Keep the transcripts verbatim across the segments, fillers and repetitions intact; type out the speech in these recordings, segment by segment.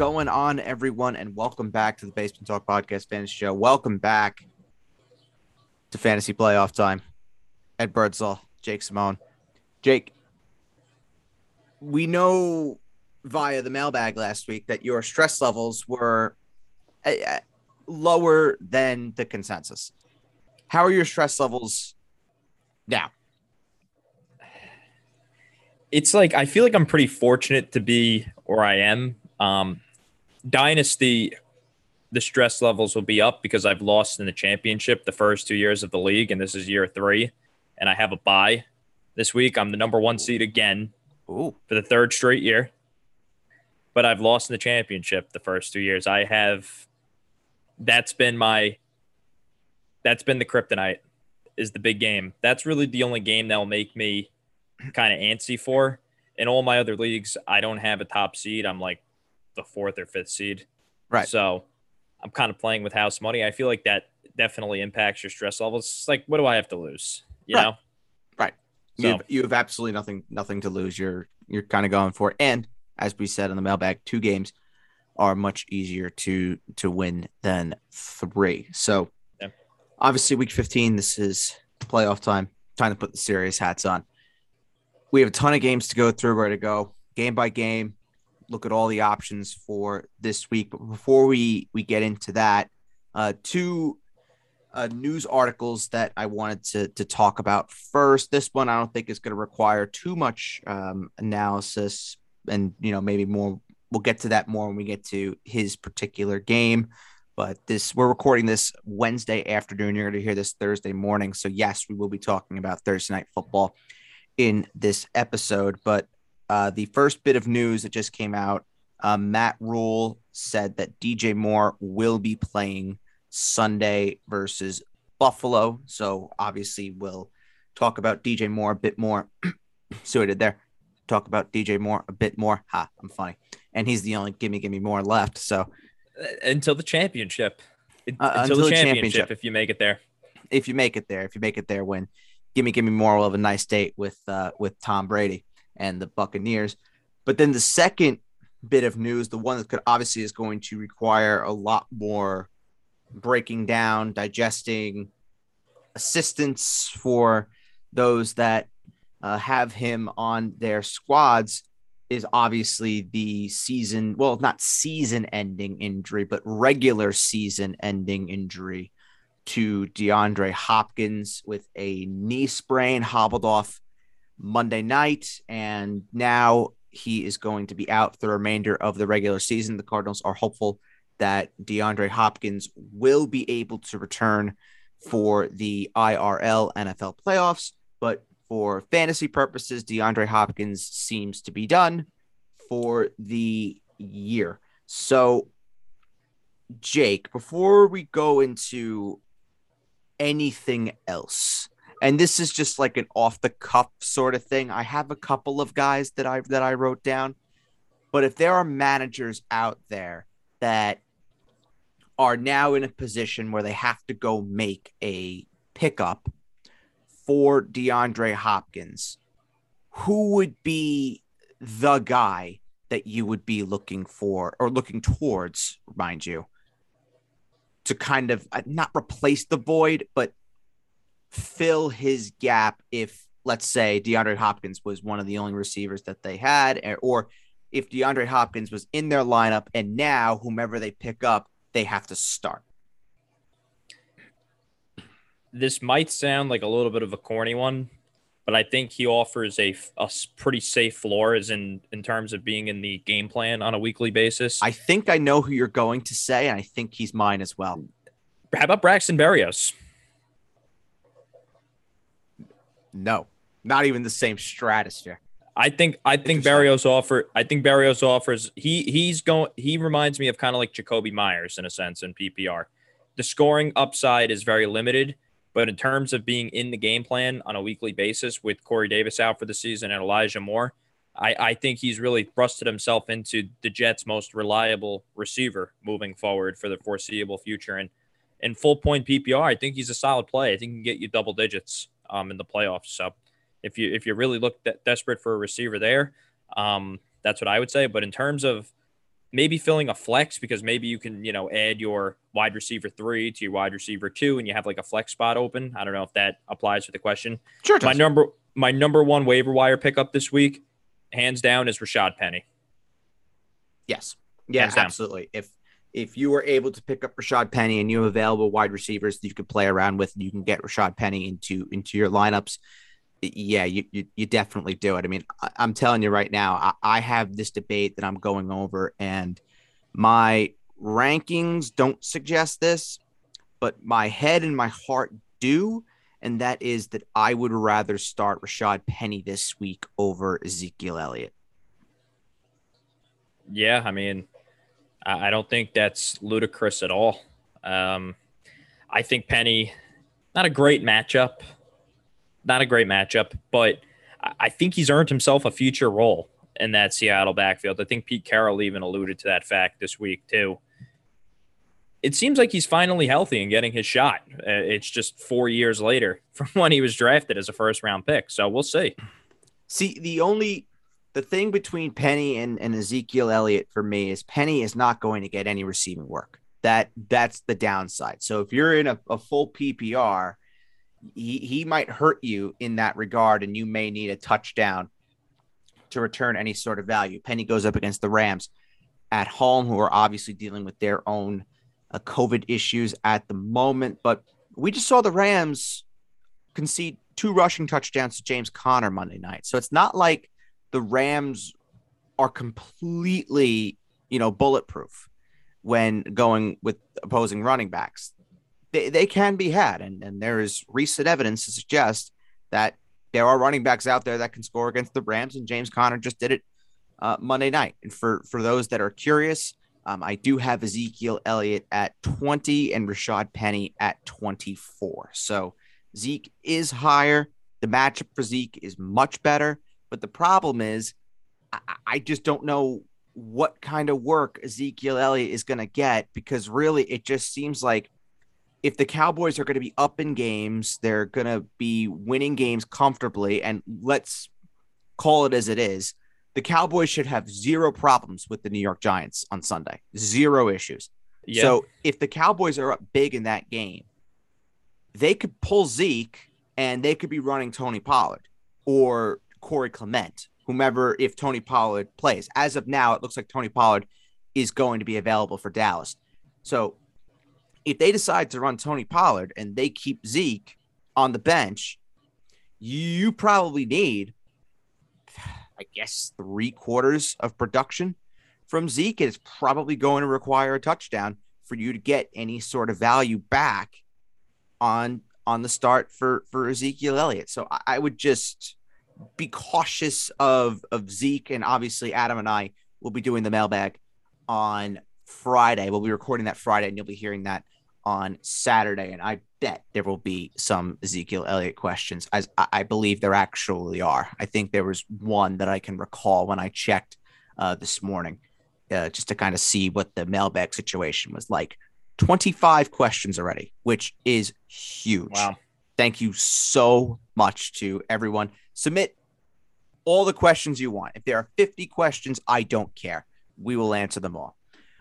going on, everyone, and welcome back to the Basement Talk Podcast Fantasy Show. Welcome back to Fantasy Playoff Time. Ed Birdsall, Jake Simone. Jake, we know via the mailbag last week that your stress levels were lower than the consensus. How are your stress levels now? It's like, I feel like I'm pretty fortunate to be, or I am. Um, Dynasty, the stress levels will be up because I've lost in the championship the first two years of the league, and this is year three, and I have a bye this week. I'm the number one seed again Ooh. for the third straight year, but I've lost in the championship the first two years. I have, that's been my, that's been the kryptonite, is the big game. That's really the only game that will make me kind of antsy for. In all my other leagues, I don't have a top seed. I'm like the fourth or fifth seed. Right. So I'm kind of playing with house money. I feel like that definitely impacts your stress levels. It's like, what do I have to lose? You right. know? Right. So, you have, you have absolutely nothing, nothing to lose. You're, you're kind of going for it. And as we said in the mailbag, two games are much easier to, to win than three. So yeah. Obviously week fifteen, this is playoff time, time to put the serious hats on. We have a ton of games to go through, where to go game by game, look at all the options for this week. But before we, we get into that, uh, two uh, news articles that I wanted to, to talk about first. This one I don't think is going to require too much um, analysis, and you know, maybe more. We'll get to that more when we get to his particular game. But this, we're recording this Wednesday afternoon. You're going to hear this Thursday morning. So yes, we will be talking about Thursday night football in this episode. But uh, the first bit of news that just came out, uh, Matt Rule said that D J Moore will be playing Sunday versus Buffalo. So obviously we'll talk about D J Moore a bit more. See what I did there? Talk about D J Moore a bit more. Ha, I'm funny. And he's the only gimme, gimme Moore left. So until the championship, uh, until, until the championship, championship, if you make it there, if you make it there, if you make it there, win. Gimme, gimme Moore will have a nice date with uh, with Tom Brady and the Buccaneers. But then the second bit of news, the one that could obviously is going to require a lot more breaking down, digesting, assistance for those that uh, have him on their squads, is obviously the season, well, not season-ending injury, but regular season-ending injury to DeAndre Hopkins with a knee sprain, hobbled off Monday night, and now he is going to be out the remainder of the regular season. The Cardinals are hopeful that DeAndre Hopkins will be able to return for the I R L N F L playoffs, but for fantasy purposes, DeAndre Hopkins seems to be done for the year. So, Jake, before we go into anything else, and this is just like an off the cuff sort of thing, I have a couple of guys that I that I wrote down, but if there are managers out there that are now in a position where they have to go make a pickup for DeAndre Hopkins, who would be the guy that you would be looking for, or looking towards, mind you, to kind of not replace the void, but fill his gap if, let's say, DeAndre Hopkins was one of the only receivers that they had, or if DeAndre Hopkins was in their lineup and now whomever they pick up, they have to start? This might sound like a little bit of a corny one, but I think he offers a, a pretty safe floor as in, in terms of being in the game plan on a weekly basis. I think I know who you're going to say, and I think he's mine as well. How about Braxton Berrios? No, not even the same stratosphere. I think I think Berrios offer. I think Berrios offers. He he's going. He reminds me of kind of like Jakobi Meyers in a sense in P P R. The scoring upside is very limited, but in terms of being in the game plan on a weekly basis with Corey Davis out for the season and Elijah Moore, I, I think he's really thrusted himself into the Jets' most reliable receiver moving forward for the foreseeable future. And in full-point P P R, I think he's a solid play. I think he can get you double digits um, in the playoffs. So if you if you really look de- desperate for a receiver there, um, that's what I would say. But in terms of maybe filling a flex because maybe you can, you know, add your wide receiver three to your wide receiver two and you have like a flex spot open. I don't know if that applies to the question. Sure. My number, my number one waiver wire pickup this week, hands down, is Rashaad Penny. Yes. Yeah, absolutely. If, if you were able to pick up Rashaad Penny and you have available wide receivers that you could play around with, you can get Rashaad Penny into, into your lineups. Yeah, you, you, you definitely do it. I mean, I, I'm telling you right now, I, I have this debate that I'm going over, and my rankings don't suggest this, but my head and my heart do. And that is that I would rather start Rashaad Penny this week over Ezekiel Elliott. Yeah, I mean, I don't think that's ludicrous at all. Um, I think Penny, not a great matchup, not a great matchup, but I think he's earned himself a future role in that Seattle backfield. I think Pete Carroll even alluded to that fact this week too. It seems like he's finally healthy and getting his shot. It's just four years later from when he was drafted as a first round pick. So we'll see. See, the only the thing between Penny and, and Ezekiel Elliott for me is Penny is not going to get any receiving work. That that's the downside. So if you're in a, a full P P R, he, he might hurt you in that regard, and you may need a touchdown to return any sort of value. Penny goes up against the Rams at home, who are obviously dealing with their own uh, COVID issues at the moment. But we just saw the Rams concede two rushing touchdowns to James Conner Monday night. So it's not like the Rams are completely, you know, bulletproof when going with opposing running backs. They, they can be had, and, and there is recent evidence to suggest that there are running backs out there that can score against the Rams, and James Conner just did it uh, Monday night. And for, for those that are curious, um, I do have Ezekiel Elliott at twenty and Rashaad Penny at twenty-four. So Zeke is higher. The matchup for Zeke is much better, but the problem is I, I just don't know what kind of work Ezekiel Elliott is going to get, because really it just seems like if the Cowboys are going to be up in games, they're going to be winning games comfortably, and let's call it as it is, the Cowboys should have zero problems with the New York Giants on Sunday. Zero issues. Yeah. So if the Cowboys are up big in that game, they could pull Zeke and they could be running Tony Pollard or Corey Clement, whomever, if Tony Pollard plays. As of now, it looks like Tony Pollard is going to be available for Dallas. So if they decide to run Tony Pollard and they keep Zeke on the bench, you probably need, I guess, three quarters of production from Zeke. It's probably going to require a touchdown for you to get any sort of value back on on the start for, for Ezekiel Elliott. So I, I would just be cautious of, of Zeke, and obviously Adam and I will be doing the mailbag on Friday. We'll be recording that Friday, and you'll be hearing that on Saturday. And I bet there will be some Ezekiel Elliott questions, as I believe there actually are. I think there was one that I can recall when I checked uh, this morning, uh, just to kind of see what the mailbag situation was like. twenty-five questions already, which is huge. Wow. Thank you so much to everyone. Submit all the questions you want. If there are fifty questions, I don't care. We will answer them all.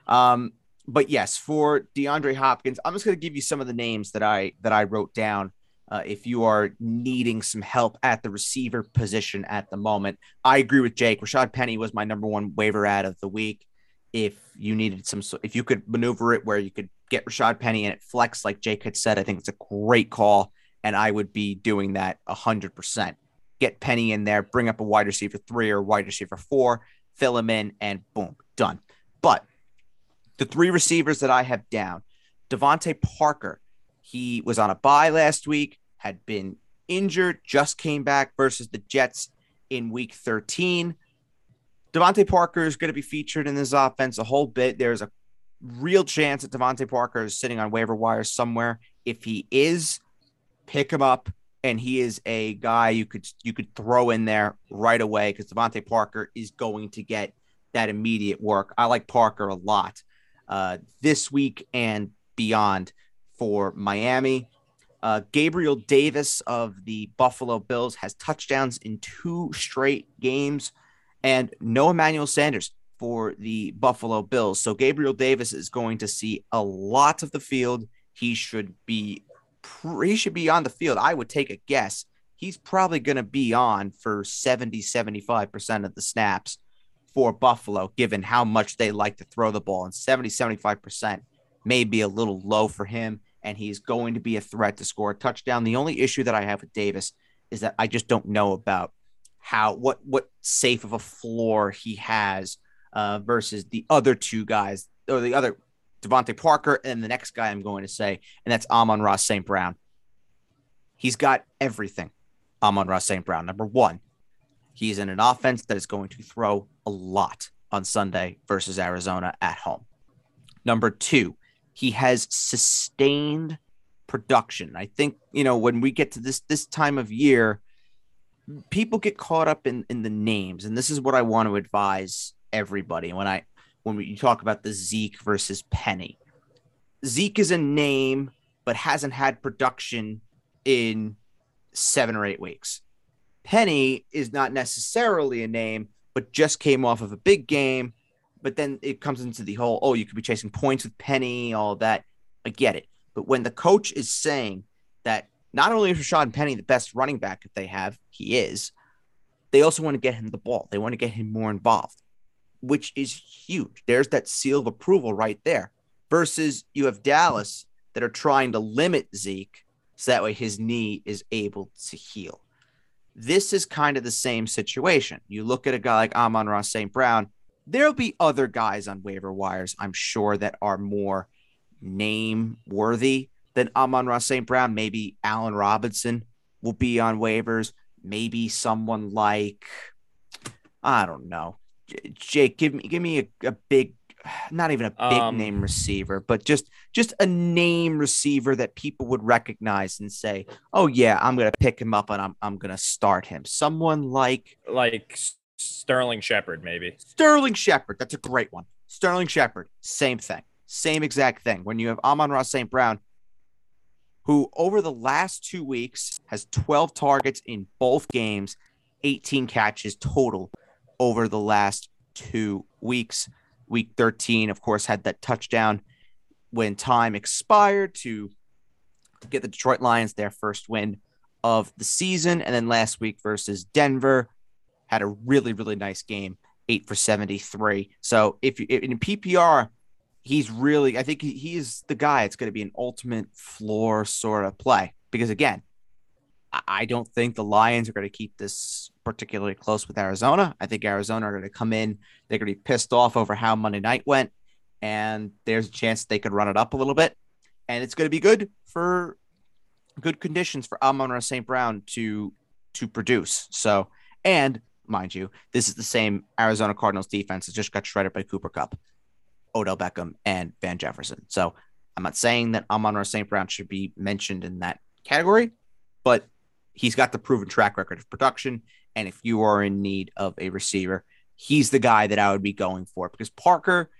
Um, but yes, for DeAndre Hopkins, I'm just going to give you some of the names that I, that I wrote down. Uh, if you are needing some help at the receiver position at the moment, I agree with Jake. Rashaad Penny was my number one waiver ad of the week. If you needed some, if you could maneuver it where you could get Rashaad Penny and it flex, like Jake had said, I think it's a great call. And I would be doing that a hundred percent. Get Penny in there, bring up a wide receiver three or wide receiver four, fill him in, and boom, done. But the three receivers that I have down, DeVante Parker, he was on a bye last week, had been injured, just came back versus the Jets in week thirteen. DeVante Parker is going to be featured in this offense a whole bit. There's a real chance that DeVante Parker is sitting on waiver wire somewhere. If he is, pick him up, and he is a guy you could you could throw in there right away because DeVante Parker is going to get that immediate work. I like Parker a lot. Uh, this week and beyond for Miami. Uh, Gabriel Davis of the Buffalo Bills has touchdowns in two straight games. And Noah Emmanuel Sanders, for the Buffalo Bills. So Gabriel Davis is going to see a lot of the field. He should be he should be on the field. I would take a guess. He's probably going to be on for seventy, seventy-five percent of the snaps for Buffalo, given how much they like to throw the ball. And seventy, seventy-five percent may be a little low for him, and he's going to be a threat to score a touchdown. The only issue that I have with Davis is that I just don't know about how what what safe of a floor he has uh, versus the other two guys, or the other DeVante Parker and the next guy I'm going to say, and that's Amon-Ra Saint Brown. He's got everything, Amon-Ra Saint Brown. Number one, he's in an offense that is going to throw a lot on Sunday versus Arizona at home. Number two, he has sustained production. I think, you know, when we get to this this time of year, people get caught up in, in the names, and this is what I want to advise everybody when I when we, you talk about the Zeke versus Penny. Zeke is a name, but hasn't had production in seven or eight weeks. Penny is not necessarily a name, but just came off of a big game. But then it comes into the whole, oh, you could be chasing points with Penny, all that. I get it. But when the coach is saying that not only is Rashaad Penny the best running back that they have, he is, they also want to get him the ball. They want to get him more involved, which is huge. There's that seal of approval right there. Versus you have Dallas that are trying to limit Zeke so that way his knee is able to heal. This is kind of the same situation. You look at a guy like Amon-Ra Saint Brown. There'll be other guys on waiver wires, I'm sure, that are more name-worthy than Amon-Ra Saint Brown. Maybe Allen Robinson will be on waivers. Maybe someone like, I don't know. Jake, give me give me a, a big, not even a big um, name receiver, but just, just a name receiver that people would recognize and say, oh, yeah, I'm going to pick him up and I'm, I'm going to start him. Someone like... like. Sterling Shepard, maybe. Sterling Shepard. That's a great one. Sterling Shepard. Same thing. Same exact thing. When you have Amon-Ra Saint Brown, who over the last two weeks has twelve targets in both games, eighteen catches total over the last two weeks. Week thirteen, of course, had that touchdown when time expired to get the Detroit Lions their first win of the season. And then last week versus Denver, had a really, really nice game, eight for seventy-three. So if you, in P P R, he's really, I think he, he is the guy. It's going to be an ultimate floor sort of play. Because, again, I don't think the Lions are going to keep this particularly close with Arizona. I think Arizona are going to come in. They're going to be pissed off over how Monday night went. And there's a chance they could run it up a little bit. And it's going to be good for good conditions for Amon-Ra Saint Brown to to produce. So, and... mind you, this is the same Arizona Cardinals defense that just got shredded by Cooper Kupp, Odell Beckham, and Van Jefferson. So I'm not saying that Amon-Ra Saint Brown should be mentioned in that category, but he's got the proven track record of production. And if you are in need of a receiver, he's the guy that I would be going for, because Parker,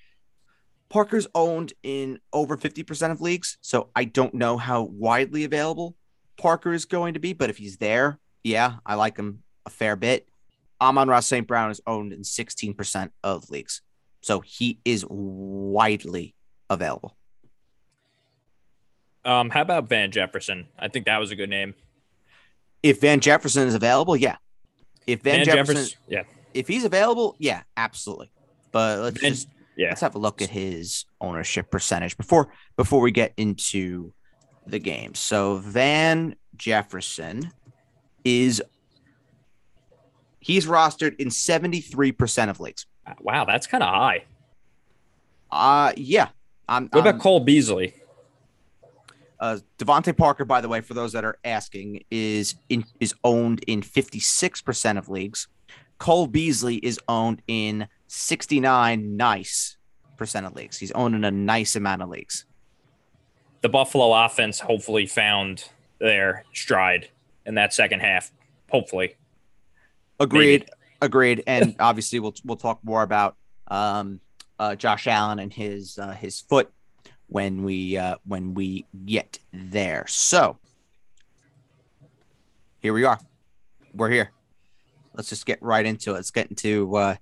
Parker's owned in over fifty percent of leagues. So I don't know how widely available Parker is going to be, but if he's there, yeah, I like him a fair bit. Amon-Ra Saint Brown is owned in sixteen percent of leagues. So he is widely available. Um, how about Van Jefferson? I think that was a good name. If Van Jefferson is available, yeah. If Van, Van Jefferson, Jefferson, yeah. If he's available, yeah, absolutely. But let's Van, just yeah. let's have a look at his ownership percentage before before we get into the game. So Van Jefferson is He's rostered in seventy-three percent of leagues. Wow, that's kind of high. Uh, yeah. I'm, what about I'm, Cole Beasley? Uh, DeVante Parker, by the way, for those that are asking, is in, is owned in fifty-six percent of leagues. Cole Beasley is owned in sixty-nine nice percent of leagues. He's owned in a nice amount of leagues. The Buffalo offense hopefully found their stride in that second half, hopefully. Agreed, Maybe. agreed, and obviously we'll we'll talk more about um, uh, Josh Allen and his uh, his foot when we uh, when we get there. So here we are, we're here. Let's just get right into it. Let's get into uh,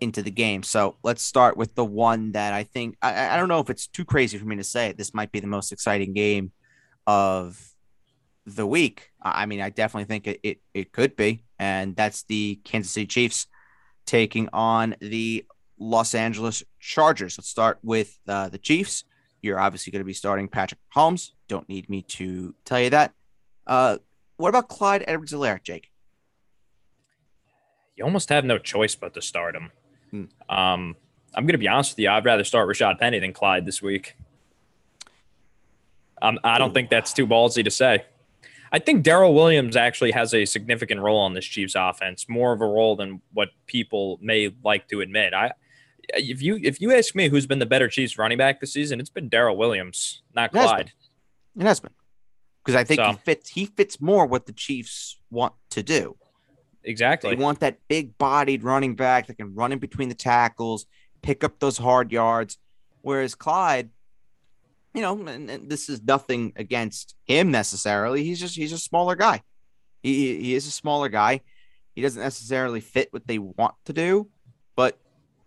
into the game. So let's start with the one that I think, I, I don't know if it's too crazy for me to say it. This might be the most exciting game of the week. I mean, I definitely think it, it, it could be. And that's the Kansas City Chiefs taking on the Los Angeles Chargers. Let's start with uh, the Chiefs. You're obviously going to be starting Patrick Mahomes. Don't need me to tell you that. Uh, what about Clyde Edwards-Helaire, Jake? You almost have no choice but to start him. Hmm. Um, I'm going to be honest with you. I'd rather start Rashaad Penny than Clyde this week. Um, I don't Ooh. think that's too ballsy to say. I think Darrell Williams actually has a significant role on this Chiefs offense, more of a role than what people may like to admit. I, if you if you ask me who's been the better Chiefs running back this season, it's been Darrell Williams, not Clyde. It has been, because I think so. he fits he fits more what the Chiefs want to do. Exactly, they want that big-bodied running back that can run in between the tackles, pick up those hard yards, whereas Clyde. You know, and, and this is nothing against him necessarily. He's just he's a smaller guy. He he is a smaller guy. He doesn't necessarily fit what they want to do, but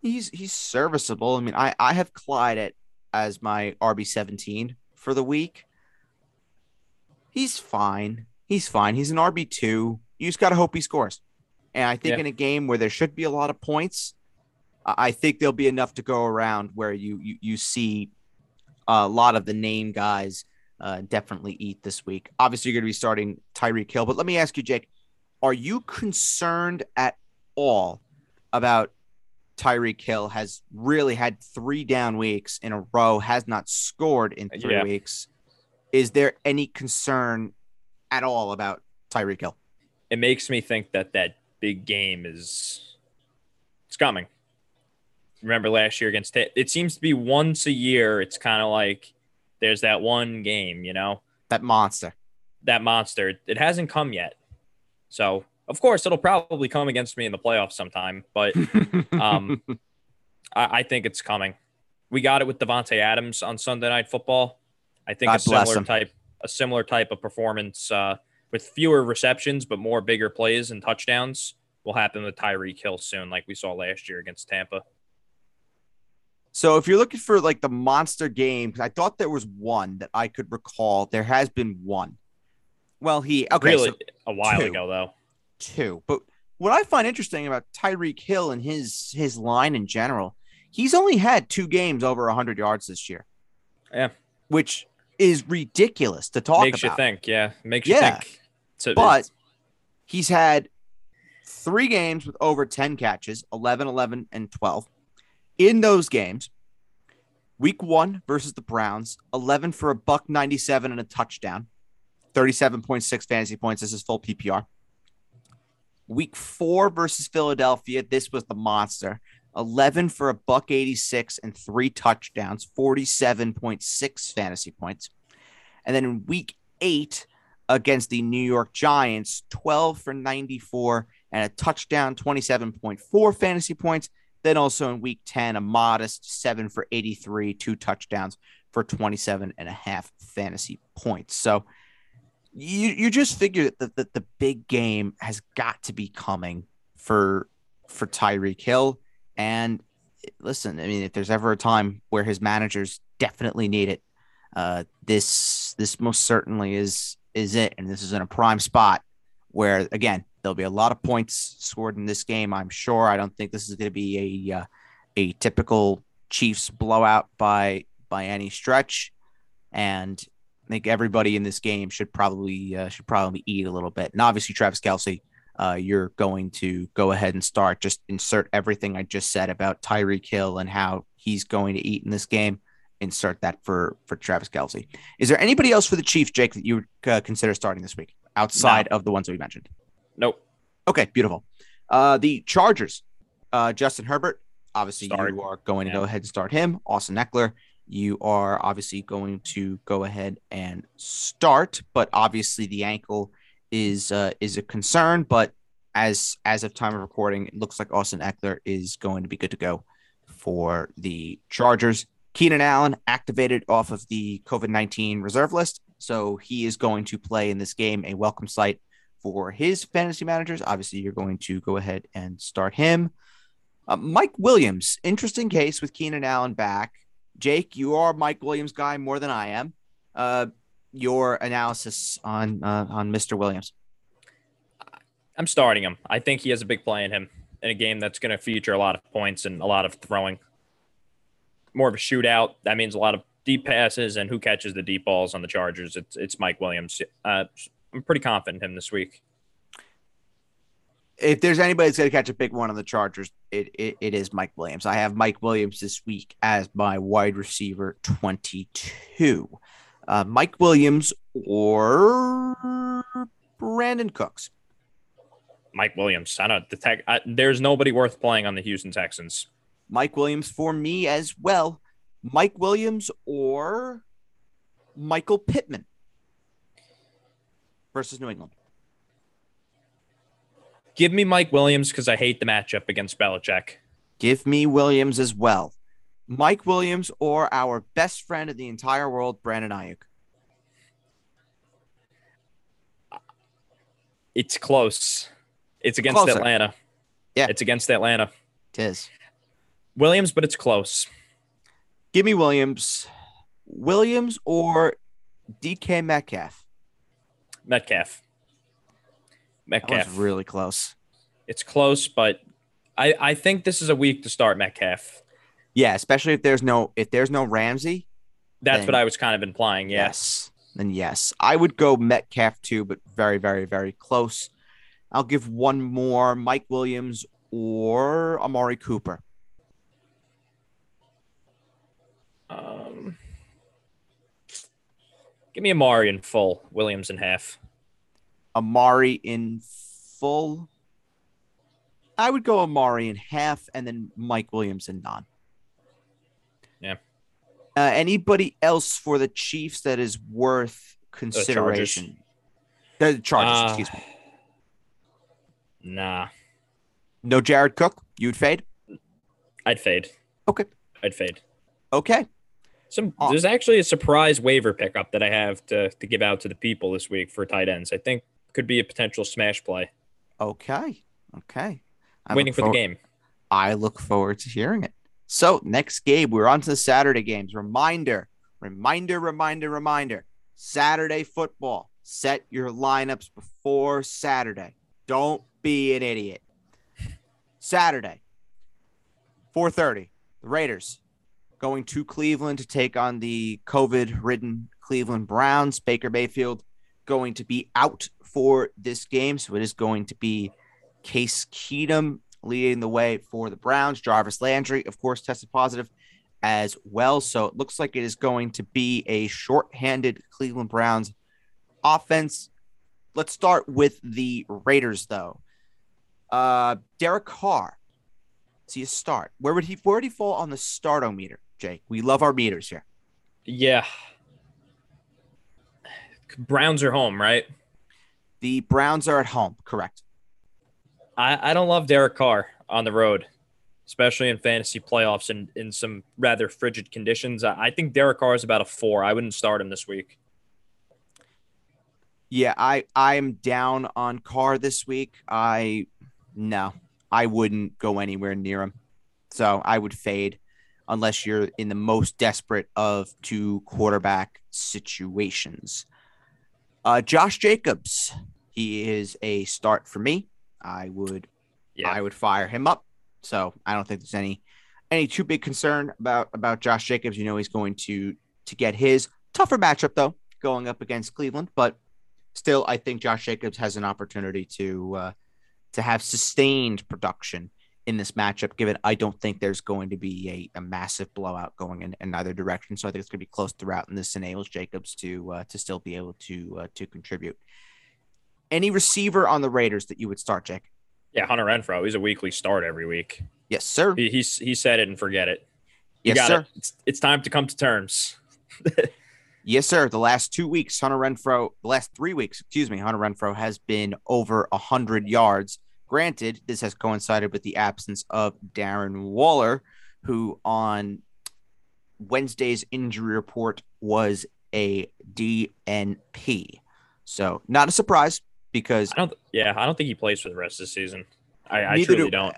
he's he's serviceable. I mean, I, I have Clyde at as my R B seventeen for the week. He's fine. He's fine. He's an R B two. You just got to hope he scores. And I think yeah. in a game where there should be a lot of points, I think there'll be enough to go around where you you, you see – Uh, a lot of the name guys uh, definitely eat this week. Obviously, you're going to be starting Tyreek Hill, but let me ask you, Jake, are you concerned at all about Tyreek Hill? Has really had three down weeks in a row, has not scored in three yeah. weeks. Is there any concern at all about Tyreek Hill? It makes me think that that big game is it's coming. Remember last year against – it seems to be once a year it's kind of like there's that one game, you know? That monster. That monster. It hasn't come yet. So, of course, it'll probably come against me in the playoffs sometime, but um, I, I think it's coming. We got it with Devontae Adams on Sunday Night Football. I think God a similar type a similar type of performance uh, with fewer receptions but more bigger plays and touchdowns will happen with Tyreek Hill soon like we saw last year against Tampa. So if you're looking for like the monster game, because I thought there was one that I could recall. There has been one. Well, he okay, really so a while two, ago though. Two. But what I find interesting about Tyreek Hill and his his line in general, he's only had two games over one hundred yards this year. Yeah, which is ridiculous to talk Makes about. Makes you think, yeah. Makes you yeah. think. To, but he's had three games with over ten catches, eleven, eleven, and twelve. In those games, week one versus the Browns, eleven for a buck ninety-seven and a touchdown, thirty-seven point six fantasy points. This is full P P R. Week four versus Philadelphia, this was the monster, eleven for a buck eighty-six and three touchdowns, forty-seven point six fantasy points. And then in week eight against the New York Giants, twelve for ninety-four and a touchdown, twenty-seven point four fantasy points. Then also in week ten, a modest seven for eighty-three, two touchdowns for twenty-seven and a half fantasy points. So you you just figure that the, the big game has got to be coming for, for Tyreek Hill. And listen, I mean, if there's ever a time where his managers definitely need it, uh, this, this most certainly is, is it. And this is in a prime spot where, again, there'll be a lot of points scored in this game, I'm sure. I don't think this is going to be a uh, a typical Chiefs blowout by by any stretch, and I think everybody in this game should probably uh, should probably eat a little bit. And obviously, Travis Kelce, uh, you're going to go ahead and start. Just insert everything I just said about Tyreek Hill and how he's going to eat in this game. Insert that for for Travis Kelce. Is there anybody else for the Chiefs, Jake, that you would uh, consider starting this week outside no. of the ones that we mentioned? Nope. Okay, beautiful. Uh, the Chargers, uh, Justin Herbert, obviously start. You are going yeah. to go ahead and start him. Austin Eckler, you are obviously going to go ahead and start, but obviously the ankle is uh, is a concern, but as as of time of recording, it looks like Austin Eckler is going to be good to go for the Chargers. Keenan Allen activated off of the COVID nineteen reserve list, so he is going to play in this game, a welcome sight for his fantasy managers. Obviously, you're going to go ahead and start him. Uh, Mike Williams, interesting case with Keenan Allen back. Jake, you are Mike Williams guy more than I am. Uh, your analysis on uh, on Mister Williams. I'm starting him. I think he has a big play in him in a game that's going to feature a lot of points and a lot of throwing. More of a shootout. That means a lot of deep passes and who catches the deep balls on the Chargers. It's it's Mike Williams. Uh, I'm pretty confident in him this week. If there's anybody that's going to catch a big one on the Chargers, it, it it is Mike Williams. I have Mike Williams this week as my wide receiver twenty-two. Uh, Mike Williams or Brandon Cooks? Mike Williams. I don't. The tech, I, there's nobody worth playing on the Houston Texans. Mike Williams for me as well. Mike Williams or Michael Pittman versus New England. Give me Mike Williams because I hate the matchup against Belichick. Give me Williams as well. Mike Williams or our best friend of the entire world, Brandon Ayuk. It's close. It's against Closer. Atlanta. Yeah. It's against Atlanta. It is. Williams, but it's close. Give me Williams. Williams or D K Metcalf? Metcalf. Metcalf. That was really close. It's close, but I, I think this is a week to start Metcalf. Yeah, especially if there's no if there's no Ramsey. That's then, what I was kind of implying, yeah. Yes. Then yes. I would go Metcalf too, but very, very, very close. I'll give one more, Mike Williams or Amari Cooper. Um, give me Amari in full, Williams in half. Amari in full. I would go Amari in half and then Mike Williams in none. Yeah. Uh, anybody else for the Chiefs that is worth consideration? The Chargers, the Chargers uh, excuse me. Nah. No Jared Cook? You'd fade? I'd fade. Okay. I'd fade. Okay. Some, there's actually a surprise waiver pickup that I have to, to give out to the people this week for tight ends. I think could be a potential smash play. Okay. Okay. I'm waiting for forward, the game. I look forward to hearing it. So next game, we're on to the Saturday games. Reminder, reminder, reminder, reminder. Saturday football. Set your lineups before Saturday. Don't be an idiot. Saturday, four thirty, the Raiders going to Cleveland to take on the COVID-ridden Cleveland Browns. Baker Mayfield going to be out for this game, so it is going to be Case Keenum leading the way for the Browns. Jarvis Landry, of course, tested positive as well, so it looks like it is going to be a shorthanded Cleveland Browns offense. Let's start with the Raiders, though. Uh, Derek Carr, see a start. Where would he? Where would he fall on the start-o-meter? Jake, we love our meters here. Yeah. Browns are home, right? The Browns are at home, correct. I, I don't love Derek Carr on the road, especially in fantasy playoffs and in some rather frigid conditions. I, I think Derek Carr is about a four. I wouldn't start him this week. Yeah, I I'm down on Carr this week. I no, I wouldn't go anywhere near him. So I would fade. Unless you're in the most desperate of two quarterback situations. Uh, Josh Jacobs, he is a start for me. I would, yeah. I would fire him up. So I don't think there's any, any too big concern about, about Josh Jacobs. You know, he's going to, to get his tougher matchup though, going up against Cleveland, but still, I think Josh Jacobs has an opportunity to, uh, to have sustained production in this matchup, given I don't think there's going to be a, a massive blowout going in, in either direction. So I think it's going to be close throughout, and this enables Jacobs to uh, to still be able to uh, to contribute. Any receiver on the Raiders that you would start, Jake? Yeah, Hunter Renfrow. He's a weekly start every week. Yes, sir. He he's, he said it and forget it. You yes, got sir. It. It's, it's time to come to terms. Yes, sir. The last two weeks, Hunter Renfrow, the last three weeks, excuse me, Hunter Renfrow has been over one hundred yards. Granted, this has coincided with the absence of Darren Waller, who on Wednesday's injury report was a D N P. So not a surprise because I don't. Yeah, I don't think he plays for the rest of the season. I, I truly do, don't.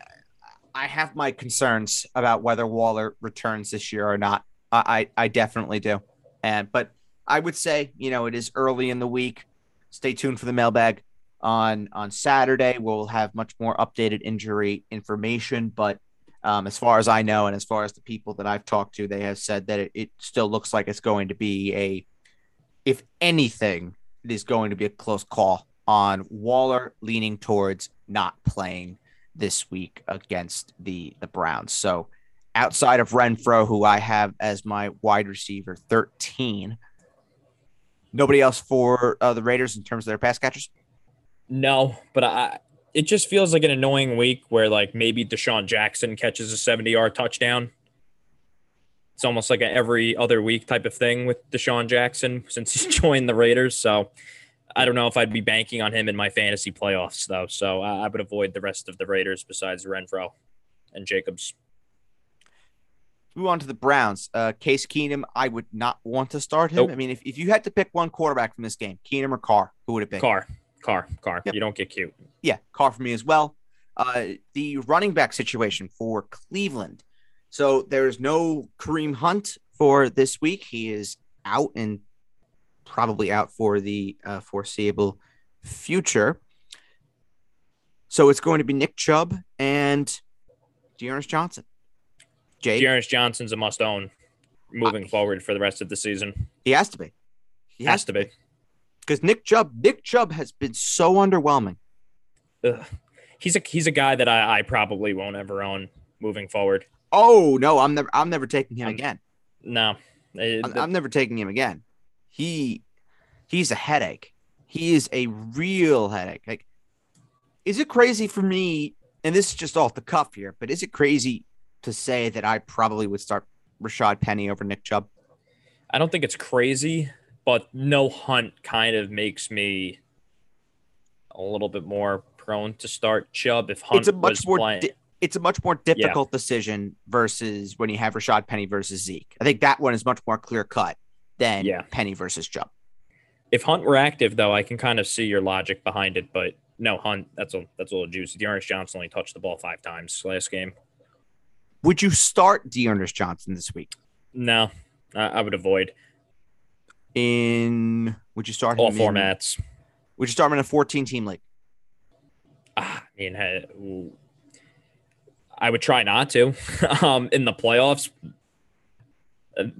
I have my concerns about whether Waller returns this year or not. I, I definitely do. And, but I would say, you know, it is early in the week. Stay tuned for the mailbag on, on Saturday. We'll have much more updated injury information, but um, as far as I know, and as far as the people that I've talked to, they have said that it, it still looks like it's going to be a, if anything, it is going to be a close call on Waller leaning towards not playing this week against the, the Browns. So outside of Renfrow, who I have as my wide receiver thirteen, nobody else for uh, the Raiders in terms of their pass catchers? No, but I, it just feels like an annoying week where, like, maybe Deshaun Jackson catches a seventy-yard touchdown. It's almost like an every other week type of thing with Deshaun Jackson since he's joined the Raiders. So I don't know if I'd be banking on him in my fantasy playoffs, though. So I would avoid the rest of the Raiders besides Renfrow and Jacobs. Move on to the Browns. Uh, Case Keenum, I would not want to start him. Nope. I mean, if, if you had to pick one quarterback from this game, Keenum or Carr, who would it be? Carr, Carr, Carr. Yep. You don't get cute. Yeah, Carr for me as well. Uh, the running back situation for Cleveland. So there is no Kareem Hunt for this week. He is out and probably out for the uh, foreseeable future. So it's going to be Nick Chubb and Dearness Johnson. Dearness Johnson's a must-own moving uh, forward for the rest of the season. He has to be. He has, has to be. Because Nick Chubb, Nick Chubb has been so underwhelming. Ugh. He's a he's a guy that I, I probably won't ever own moving forward. Oh no, I'm never I'm never taking him I'm, again. No, it, I'm, the, I'm never taking him again. He he's a headache. He is a real headache. Like, is it crazy for me? And this is just off the cuff here, but is it crazy to say that I probably would start Rashaad Penny over Nick Chubb? I don't think it's crazy, but no Hunt kind of makes me a little bit more prone to start Chubb if Hunt it's a much was more playing. Di- it's a much more difficult yeah. decision versus when you have Rashaad Penny versus Zeke. I think that one is much more clear-cut than yeah. Penny versus Chubb. If Hunt were active, though, I can kind of see your logic behind it, but no, Hunt, that's a, that's a little juicy. Dearness Johnson only touched the ball five times last game. Would you start Dearness Johnson this week? No, I, I would avoid. In would you start all him formats? In, would you start him in a fourteen-team league? I mean, I would try not to. um, in the playoffs,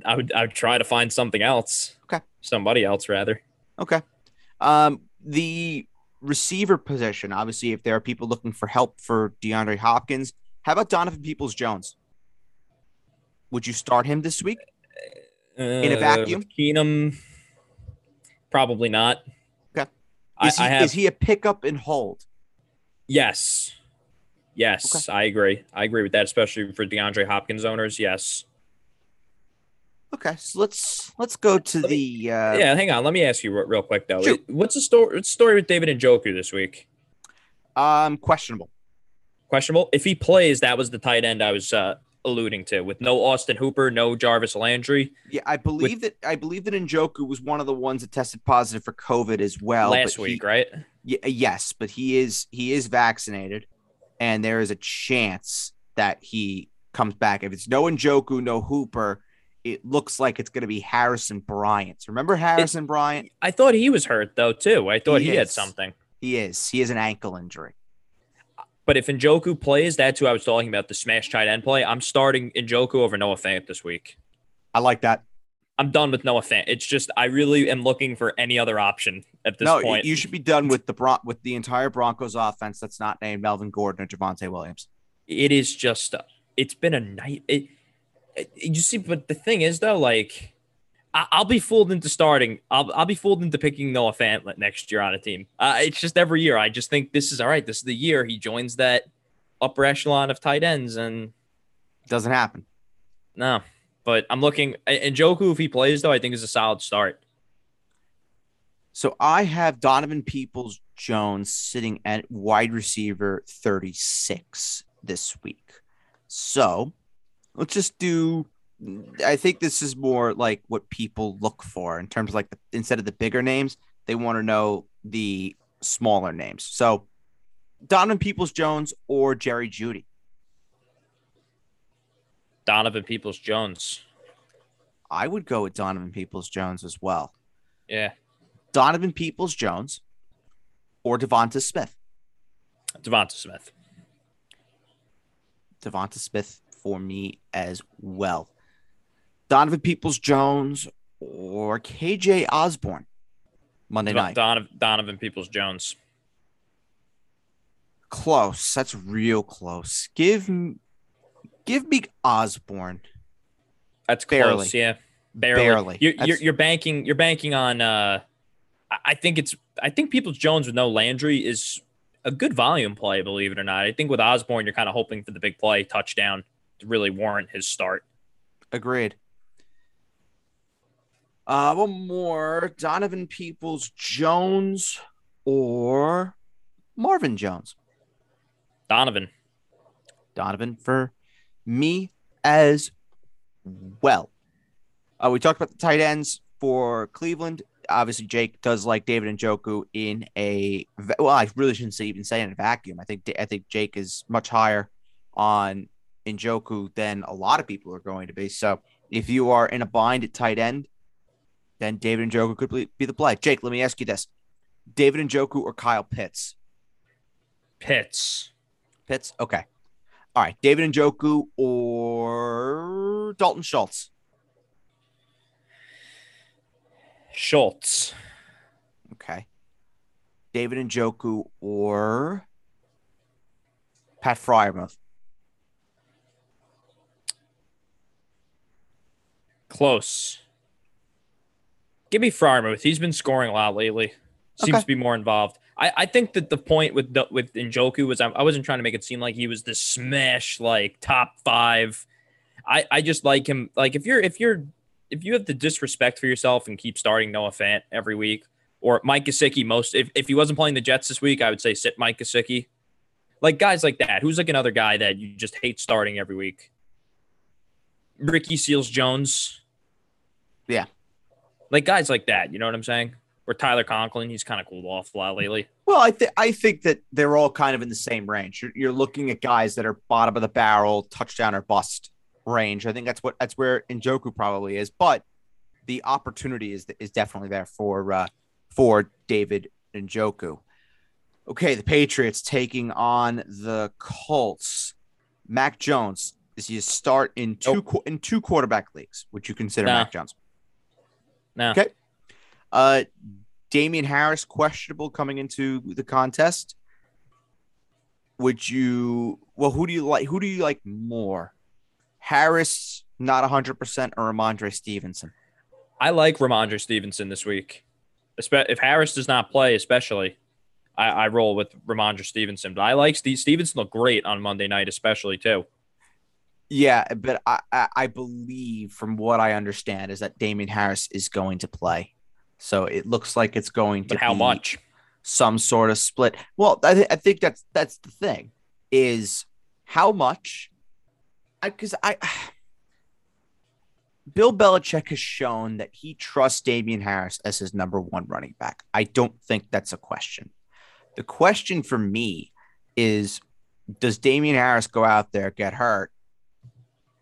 I would I would try to find something else. Okay, somebody else rather. Okay, um, the receiver position. Obviously, if there are people looking for help for DeAndre Hopkins. How about Donovan Peoples-Jones? Would you start him this week in a vacuum? Uh, Keenum, probably not. Okay. Is, I, he, I have, is he a pickup and hold? Yes. Yes, okay. I agree. I agree with that, especially for DeAndre Hopkins owners. Yes. Okay, so let's let's go to let me, the. Uh, yeah, hang on. Let me ask you real quick though. Shoot. What's the story? What's the story with David Njoku this week? Um, questionable. Questionable. If he plays, that was the tight end I was uh, alluding to, with no Austin Hooper, no Jarvis Landry. Yeah, I believe with, that. I believe that Njoku was one of the ones that tested positive for COVID as well last week, he, right? Yeah, yes, but he is he is vaccinated, and there is a chance that he comes back. If it's no Njoku, no Hooper, it looks like it's going to be Harrison Bryant. Remember Harrison it, Bryant? I thought he was hurt though too. I thought he, he had something. He is. He has an ankle injury. But if Njoku plays, that's who I was talking about, the smash tight end play. I'm starting Njoku over Noah Fant this week. I like that. I'm done with Noah Fant. It's just I really am looking for any other option at this no, point. No, you should be done with the Bron- with the entire Broncos offense that's not named Melvin Gordon or Javonte Williams. It is just uh, – it's been a night it, – it, you see, but the thing is, though, like, I- I'll be fooled into starting – I'll I'll be fooled into picking Noah Fant next year on a team. Uh, it's just every year. I just think this is all right. This is the year he joins that upper echelon of tight ends, and it doesn't happen. No, but I'm looking – and Njoku, if he plays, though, I think is a solid start. So I have Donovan Peoples-Jones sitting at wide receiver thirty-six this week. So let's just do – I think this is more like what people look for in terms of like the, instead of the bigger names, they want to know the smaller names. So Donovan Peoples-Jones or Jerry Jeudy? Donovan Peoples-Jones. I would go with Donovan Peoples-Jones as well. Yeah. Donovan Peoples-Jones or Devonta Smith. Devonta Smith. Devonta Smith for me as well. Donovan Peoples-Jones or K J Osborne Monday Don- night. Don- Donovan Peoples-Jones. Close. That's real close. Give me, give me Osborne. That's barely. Close. Yeah, barely. barely. You're, you're, you're banking. You're banking on. Uh, I think it's. I think Peoples-Jones with no Landry is a good volume play. Believe it or not, I think with Osborne, you're kind of hoping for the big play touchdown to really warrant his start. Agreed. Uh, one more: Donovan Peoples-Jones or Marvin Jones. Donovan. Donovan for me as well. Uh, we talked about the tight ends for Cleveland. Obviously, Jake does like David Njoku in a – well, I really shouldn't say even say in a vacuum. I think I think Jake is much higher on Njoku than a lot of people are going to be. So if you are in a bind at tight end, then David Njoku could be the play. Jake, let me ask you this. David Njoku or Kyle Pitts? Pitts. Pitts? Okay. All right. David Njoku or Dalton Schultz? Schultz. Okay. David Njoku or Pat Freiermuth? Close. Give me Freiermuth. He's been scoring a lot lately. Seems okay. to be more involved. I, I think that the point with the, with Njoku was I, I wasn't trying to make it seem like he was this smash like top five. I, I just like him. Like if you're if you're if you have the disrespect for yourself and keep starting Noah Fant every week or Mike Gesicki most if, if he wasn't playing the Jets this week, I would say sit Mike Gesicki. Like guys like that. Who's like another guy that you just hate starting every week? Ricky Seals-Jones. Yeah. Like guys like that. You know what I'm saying? Or Tyler Conklin, he's kind of cooled off a lot lately. Well, I think I think that they're all kind of in the same range. You're, you're looking at guys that are bottom of the barrel, touchdown or bust range. I think that's what that's where Njoku probably is, but the opportunity is is definitely there for uh, for David Njoku. Okay, the Patriots taking on the Colts. Mac Jones, is he a start in two oh. in two quarterback leagues? Would you consider nah. Mac Jones? No. Nah. Okay. Uh, Damian Harris, questionable coming into the contest. Would you, well, who do you like? Who do you like more? Harris, not one hundred percent, or Rhamondre Stevenson? I like Rhamondre Stevenson this week. If Harris does not play, especially, I, I roll with Rhamondre Stevenson. But I like Steve, Stevenson looked great on Monday night, especially, too. Yeah, but I, I believe from what I understand is that Damian Harris is going to play. So it looks like it's going to but how be much? Some sort of split. Well, I, th- I think that's that's the thing is how much because I, I Bill Belichick has shown that he trusts Damian Harris as his number one running back. I don't think that's a question. The question for me is, does Damian Harris go out there, get hurt,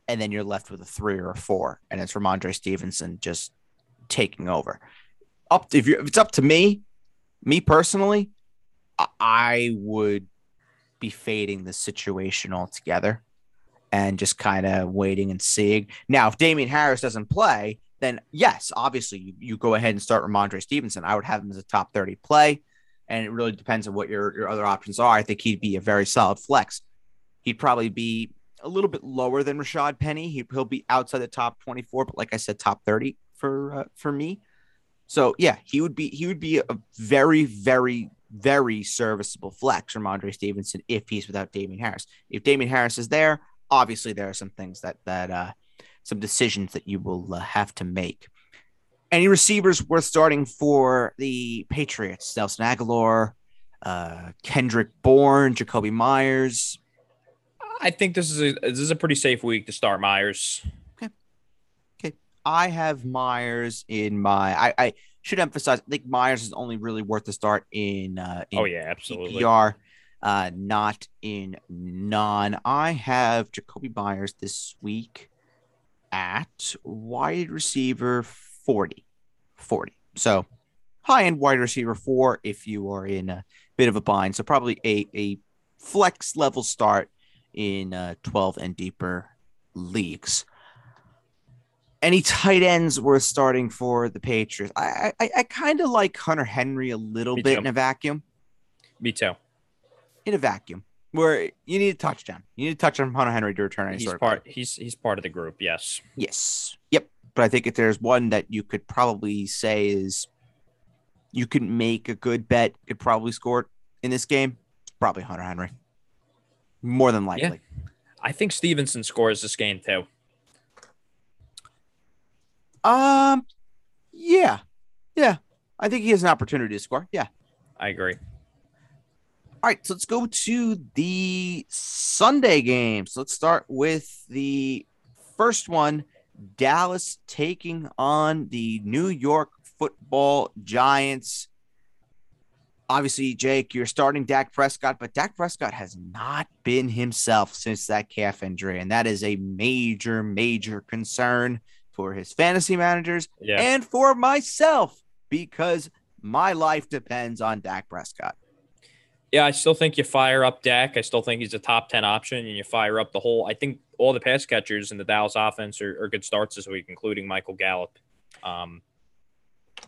and then you're left with a three or a four, and it's Rhamondre Stevenson just taking over? Up to, if, you're, if it's up to me, me personally, I would be fading the situation altogether and just kind of waiting and seeing. Now, if Damian Harris doesn't play, then yes, obviously you, you go ahead and start Rhamondre Stevenson. I would have him as a top thirty play, and it really depends on what your, your other options are. I think he'd be a very solid flex. He'd probably be a little bit lower than Rashaad Penny. He, he'll be outside the top twenty-four, but like I said, top thirty for uh, for me. So yeah, he would be he would be a very, very, very serviceable flex for Rhamondre Stevenson if he's without Damian Harris. If Damian Harris is there, obviously there are some things that that uh, some decisions that you will uh, have to make. Any receivers worth starting for the Patriots? Nelson Aguilar, uh, Kendrick Bourne, Jakobi Meyers. I think this is a, this is a pretty safe week to start Meyers. I have Myers in my. I, I should emphasize. I think Myers is only really worth a start in. Uh, in oh yeah, absolutely. P P R, uh, not in non. I have Jakobi Meyers this week. at wide receiver forty. forty. So high-end wide receiver four if you are in a bit of a bind. So probably a, a flex-level start in uh, twelve and deeper leagues. Any tight ends worth starting for the Patriots? I I, I kind of like Hunter Henry a little Me bit too. in a vacuum. Me too. In a vacuum. Where you need a touchdown. You need a touchdown from Hunter Henry to return any he's sort of part, he's, he's part of the group, yes. Yes. Yep. But I think if there's one that you could probably say is you could make a good bet, could probably score in this game, it's probably Hunter Henry. More than likely. Yeah. I think Stevenson scores this game too. Um, yeah. Yeah. I think he has an opportunity to score. Yeah. I agree. All right, so let's go to the Sunday games. Let's start with the first one, Dallas taking on the New York Football Giants. Obviously, Jake, you're starting Dak Prescott, but Dak Prescott has not been himself since that calf injury, and that is a major, major concern for his fantasy managers yeah. and for myself because my life depends on Dak Prescott. Yeah, I still think you fire up Dak. I still think he's a top ten option, and you fire up the whole – I think all the pass catchers in the Dallas offense are, are good starts this week, including Michael Gallup um,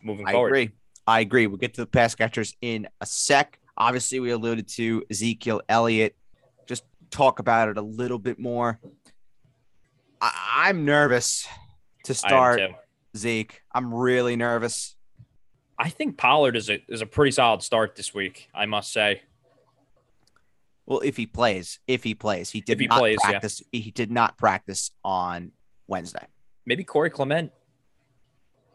moving I forward. I agree. I agree. We'll get to the pass catchers in a sec. Obviously, we alluded to Ezekiel Elliott. Just talk about it a little bit more. I- I'm nervous to start, Zeke. I'm really nervous. I think Pollard is a, is a pretty solid start this week, I must say. Well, if he plays, if he plays, he did if he not plays, practice. Yeah. He did not practice on Wednesday. Maybe Corey Clement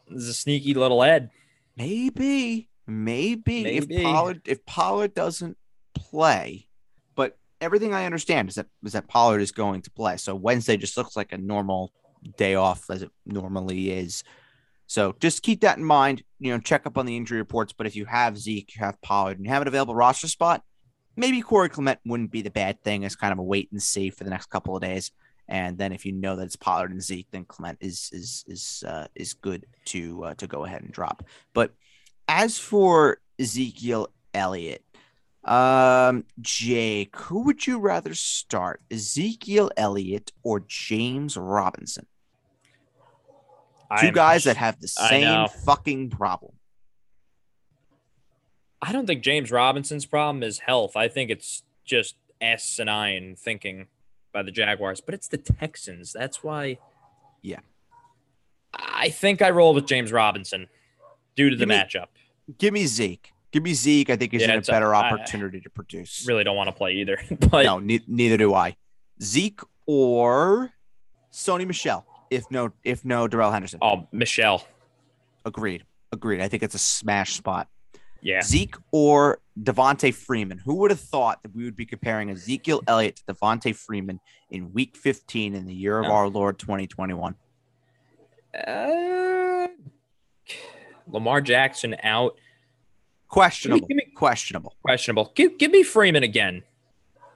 is a sneaky little Ed. Maybe, maybe, maybe. If Pollard, if Pollard doesn't play, but everything I understand is that is that Pollard is going to play. So Wednesday just looks like a normal day off as it normally is. So just keep that in mind, you know, check up on the injury reports. But if you have Zeke, you have Pollard, and you have an available roster spot, maybe Corey Clement wouldn't be the bad thing as kind of a wait and see for the next couple of days. And then if you know that it's Pollard and Zeke, then Clement is is is uh, is good to uh, to go ahead and drop. But as for Ezekiel Elliott, um, Jake, who would you rather start, Ezekiel Elliott or James Robinson? Two I'm, guys that have the same fucking problem. I don't think James Robinson's problem is health. I think it's just asinine thinking by the Jaguars, but it's the Texans. That's why. Yeah. I think I roll with James Robinson due to give the me, matchup. Give me Zeke. Give me Zeke. I think he's yeah, in a better a, opportunity I, to produce. Really don't want to play either. But no, ne- neither do I. Zeke or Sony Michel. If no, if no, Darrell Henderson. Oh, Michelle. Agreed. Agreed. I think it's a smash spot. Yeah. Zeke or DeVante Freeman. Who would have thought that we would be comparing Ezekiel Elliott to DeVante Freeman in week fifteen in the year of no. our Lord twenty twenty-one? Uh, Lamar Jackson out. Questionable. Give me, give me, questionable. Questionable. Give, give me Freeman again.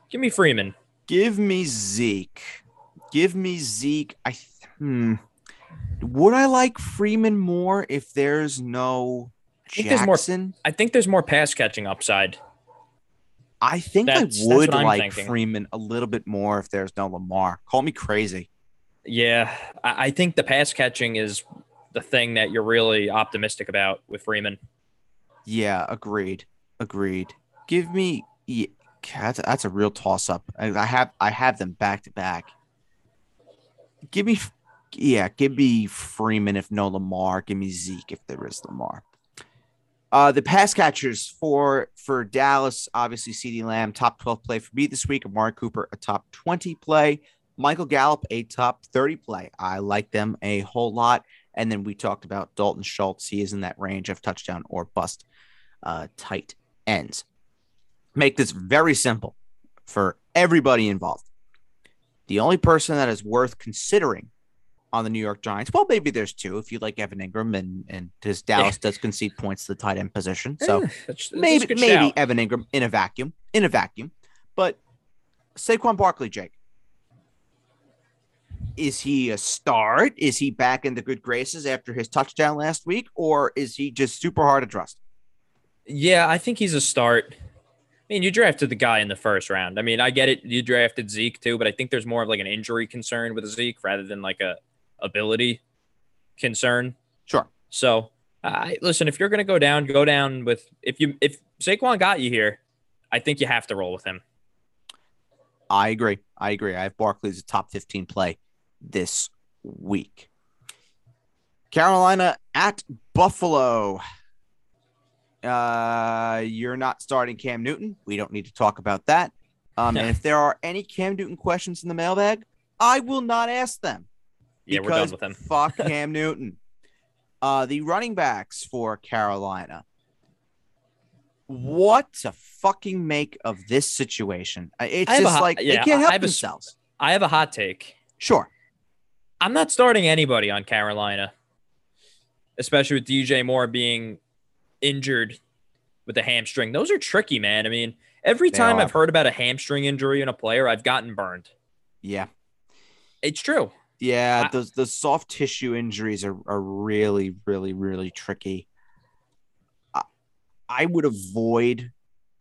Give me Freeman. Give me Zeke. Give me Zeke. I think. Hmm. Would I like Freeman more if there's no Jackson? I think there's more, I think there's more pass catching upside. I think that's, I would like thinking. Freeman a little bit more if there's no Lamar. Call me crazy. Yeah, I, I think the pass catching is the thing that you're really optimistic about with Freeman. Yeah, agreed. Agreed. Give me yeah, that's, that's a real toss up. I, I have I have them back to back. Give me. Yeah, give me Freeman if no Lamar. Give me Zeke if there is Lamar. Uh, the pass catchers for for Dallas, obviously CeeDee Lamb, top twelve play for me this week. Amari Cooper, a top twenty play. Michael Gallup, a top thirty play. I like them a whole lot. And then we talked about Dalton Schultz. He is in that range of touchdown or bust uh, tight ends. Make this very simple for everybody involved. The only person that is worth considering on the New York Giants. Well, maybe there's two if you like Evan Ingram and, and his Dallas does concede points to the tight end position. So yeah, that's, that's maybe maybe shout. Evan Ingram in a vacuum, in a vacuum. But Saquon Barkley, Jake. Is he a start? Is he back in the good graces after his touchdown last week, or is he just super hard to trust? Yeah, I think he's a start. I mean, you drafted the guy in the first round. I mean, I get it. You drafted Zeke too, but I think there's more of like an injury concern with Zeke rather than like a ability concern. Sure. So, uh, listen, if you're going to go down, go down with – if you if Saquon got you here, I think you have to roll with him. I agree. I agree. I have Barkley as a top fifteen play this week. Carolina at Buffalo. Uh, you're not starting Cam Newton. We don't need to talk about that. Um, no. And if there are any Cam Newton questions in the mailbag, I will not ask them. Yeah, we're done with them. Fuck Cam Newton. Uh, the running backs for Carolina. What to fucking make of this situation? It's just hot, like yeah, they can't help I have themselves. A, I have a hot take. Sure. I'm not starting anybody on Carolina, especially with D J Moore being injured with a hamstring. Those are tricky, man. I mean, every they time are. I've heard about a hamstring injury in a player, I've gotten burned. Yeah. It's true. Yeah, those the soft tissue injuries are, are really, really, really tricky. I, I would avoid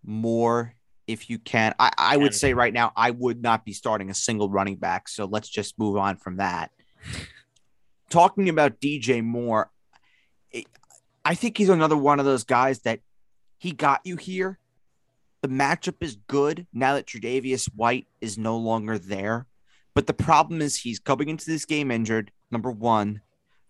more if you can. I, I would say right now I would not be starting a single running back, so let's just move on from that. Talking about D J Moore, it, I think he's another one of those guys that he got you here. The matchup is good now that Tre'Davious White is no longer there. But the problem is he's coming into this game injured, number one.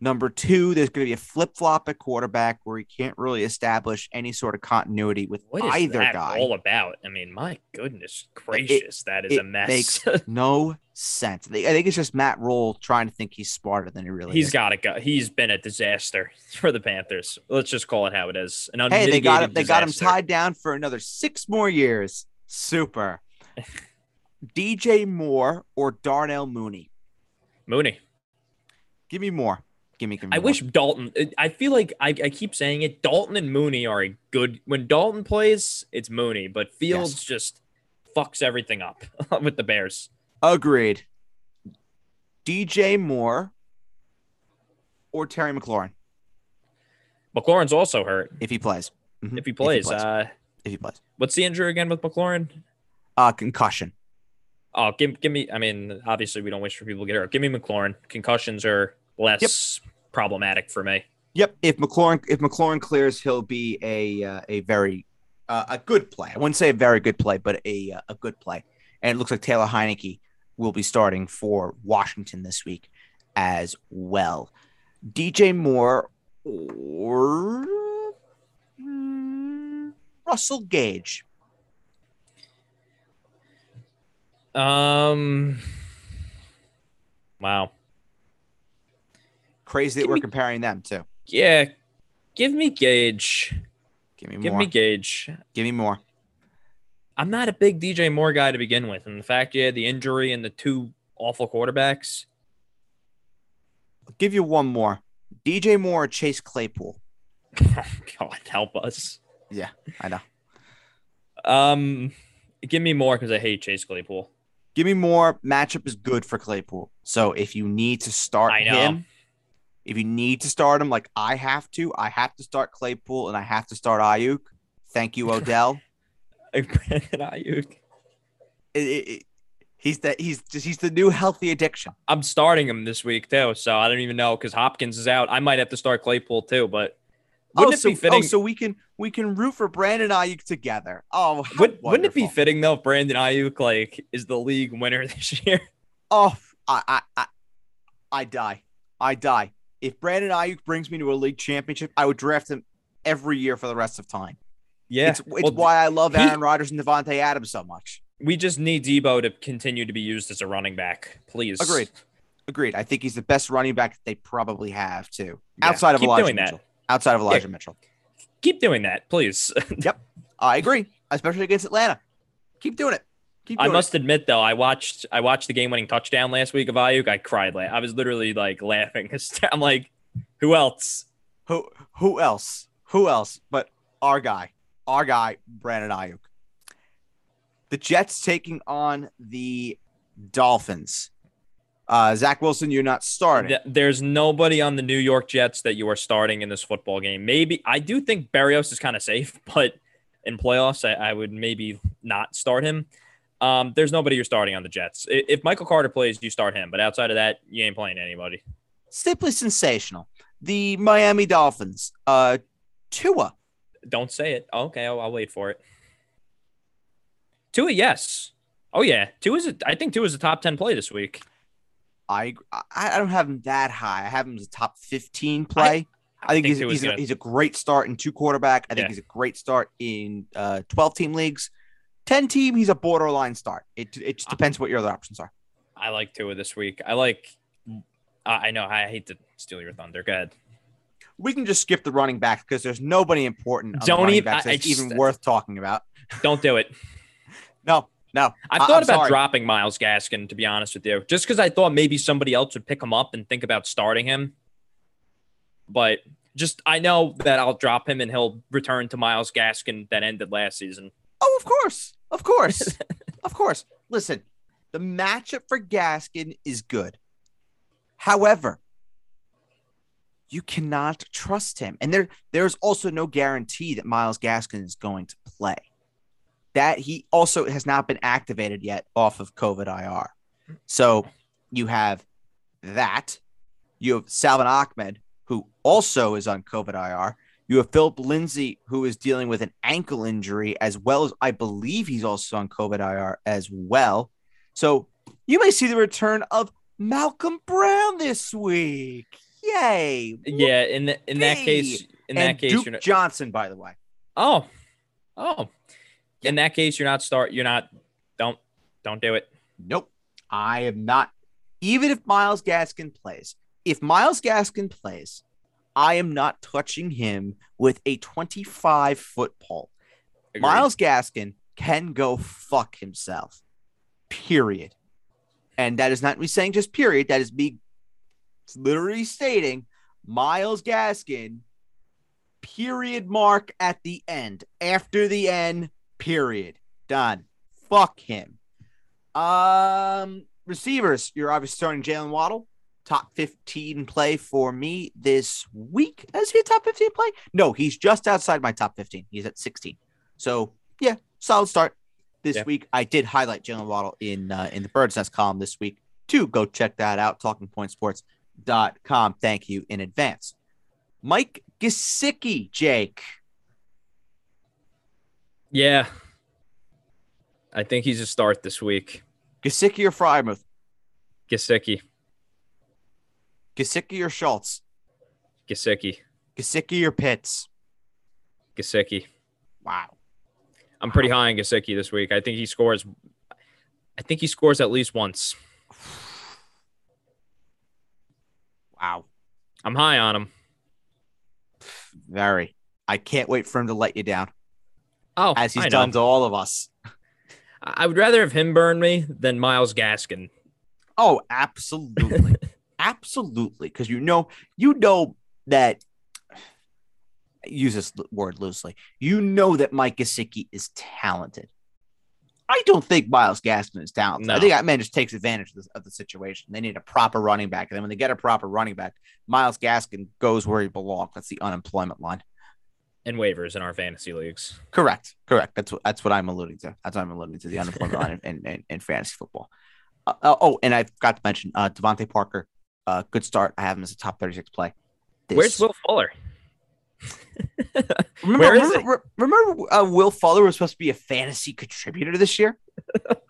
Number two, there's going to be a flip-flop at quarterback where he can't really establish any sort of continuity with either guy. What is that all about? I mean, my goodness gracious, it, that is it a mess. Makes no sense. I think it's just Matt Rhule trying to think he's smarter than he really he's is. He's got to go. He's been a disaster for the Panthers. Let's just call it how it is. An hey, they got him, they got him tied down for another six more years. Super. D J Moore or Darnell Mooney? Mooney. Give me more. Give me. Give me I more. wish Dalton. I feel like I, I keep saying it. Dalton and Mooney are a good. When Dalton plays, it's Mooney, but Fields yes. just fucks everything up with the Bears. Agreed. D J Moore or Terry McLaurin? McLaurin's also hurt. If he plays. Mm-hmm. If he plays. If he plays. Uh, if he plays. What's the injury again with McLaurin? Uh, concussion. Oh, give give me. I mean, obviously, we don't wish for people to get hurt. Give me McLaurin. Concussions are less yep. problematic for me. Yep. If McLaurin if McLaurin clears, he'll be a uh, a very uh, a good play. I wouldn't say a very good play, but a uh, a good play. And it looks like Taylor Heineke will be starting for Washington this week as well. D J Moore or mm, Russell Gage. Um. Wow. Crazy that give we're me, comparing them too. Yeah. Give me Gage. Give me more. Give me Gage. Give me more. I'm not a big D J Moore guy to begin with, and the fact you had the injury and the two awful quarterbacks. I'll give you one more. D J Moore or Chase Claypool? God help us. Yeah, I know. Um, give me more because I hate Chase Claypool. Give me more. Matchup is good for Claypool. So if you need to start I know. him, if you need to start him, like I have to, I have to start Claypool and I have to start Ayuk. Thank you, Odell. Brandon Ayuk. It, it, it, he's the he's just, he's the new healthy addiction. I'm starting him this week too, so I don't even know because Hopkins is out. I might have to start Claypool too, but. Wouldn't oh, it so, be fitting? Oh, so we can we can root for Brandon Ayuk together. Oh, Would, wouldn't it be fitting though if Brandon Ayuk like is the league winner this year? Oh, I I I, I die, I die. If Brandon Ayuk brings me to a league championship, I would draft him every year for the rest of time. Yeah, it's, it's well, why I love Aaron Rodgers and Devontae Adams so much. We just need Debo to continue to be used as a running back, please. Agreed, agreed. I think he's the best running back that they probably have too, yeah. outside of Keep Elijah doing Mitchell. That. Outside of Elijah yeah. Mitchell. Keep doing that, please. Yep. I agree, especially against Atlanta. Keep doing it. Keep doing I must it. admit, though, I watched I watched the game-winning touchdown last week of Ayuk. I cried. I was literally, like, laughing. I'm like, who else? Who Who else? Who else but our guy? Our guy, Brandon Ayuk. The Jets taking on the Dolphins. Uh, Zach Wilson, you're not starting. There's nobody on the New York Jets that you are starting in this football game. Maybe I do think Berrios is kind of safe, but in playoffs, I, I would maybe not start him. Um, there's nobody you're starting on the Jets. If Michael Carter plays, you start him. But outside of that, you ain't playing anybody. Simply sensational. The Miami Dolphins. Uh, Tua. Don't say it. Okay, I'll, I'll wait for it. Tua, yes. Oh, yeah. Tua's a, I think Tua's a top ten play this week. I I don't have him that high. I have him as a top fifteen play. I, I, I think, think he's he's, gonna... a, he's a great start in two quarterback. I think yeah. he's a great start in uh, twelve-team leagues. ten-team, he's a borderline start. It it just depends what your other options are. I like Tua this week. I like – I know. I hate to steal your thunder. Go ahead. We can just skip the running backs because there's nobody important on don't the even, backs I, that's I just, even worth talking about. Don't do it. No. No, I've thought I'm about sorry. dropping Myles Gaskin, to be honest with you, just because I thought maybe somebody else would pick him up and think about starting him. But just I know that I'll drop him and he'll return to Myles Gaskin that ended last season. Oh, of course. Of course. of course. Listen, the matchup for Gaskin is good. However, you cannot trust him. And there there's also no guarantee that Myles Gaskin is going to play. That he also has not been activated yet off of COVID I R. So you have that. You have Salvon Ahmed, who also is on COVID I R. You have Philip Lindsay, who is dealing with an ankle injury, as well as I believe he's also on COVID I R as well. So you may see the return of Malcolm Brown this week. Yay. Yeah, in the, in that case, in that case, Duke you're not- Johnson, by the way. Oh, oh. In that case, you're not start. You're not. Don't don't do it. Nope. I am not. Even if Myles Gaskin plays, if Myles Gaskin plays, I am not touching him with a twenty-five foot pole. Agreed. Myles Gaskin can go fuck himself. Period. And that is not me saying just period. That is me literally stating Myles Gaskin. Period mark at the end. After the end. Period. Done. Fuck him. Um, receivers, you're obviously starting Jalen Waddle. Top fifteen play for me this week. Is he a top fifteen play? No, he's just outside my top fifteen. He's at sixteen. So, yeah, solid start this yeah. week. I did highlight Jalen Waddle in uh, in the Bird's Nest column this week, too. Go check that out, talking point sports dot com. Thank you in advance. Mike Gesicki, Jake. Yeah, I think he's a start this week. Gesicki or Frymouth? Gesicki. Gesicki or Schultz? Gesicki. Gesicki or Pitts? Gesicki. Wow. I'm pretty wow. high on Gesicki this week. I think he scores. I think he scores at least once. Wow. I'm high on him. Very. I can't wait for him to let you down. Oh, as he's done to all of us. I would rather have him burn me than Myles Gaskin. Oh, absolutely. absolutely. Because you know, you know that, I use this word loosely, you know that Mike Gesicki is talented. I don't think Myles Gaskin is talented. No. I think that man just takes advantage of the, of the situation. They need a proper running back. And then when they get a proper running back, Myles Gaskin goes where he belongs. That's the unemployment line. And waivers in our fantasy leagues. Correct. Correct. That's what that's what I'm alluding to. That's what I'm alluding to, the unemployment line in, in, in fantasy football. Uh, oh, and I forgot to mention uh, DeVante Parker. Uh, good start. I have him as a top thirty-six play. This... Where's Will Fuller? remember Where is remember, re- remember uh, Will Fuller was supposed to be a fantasy contributor this year?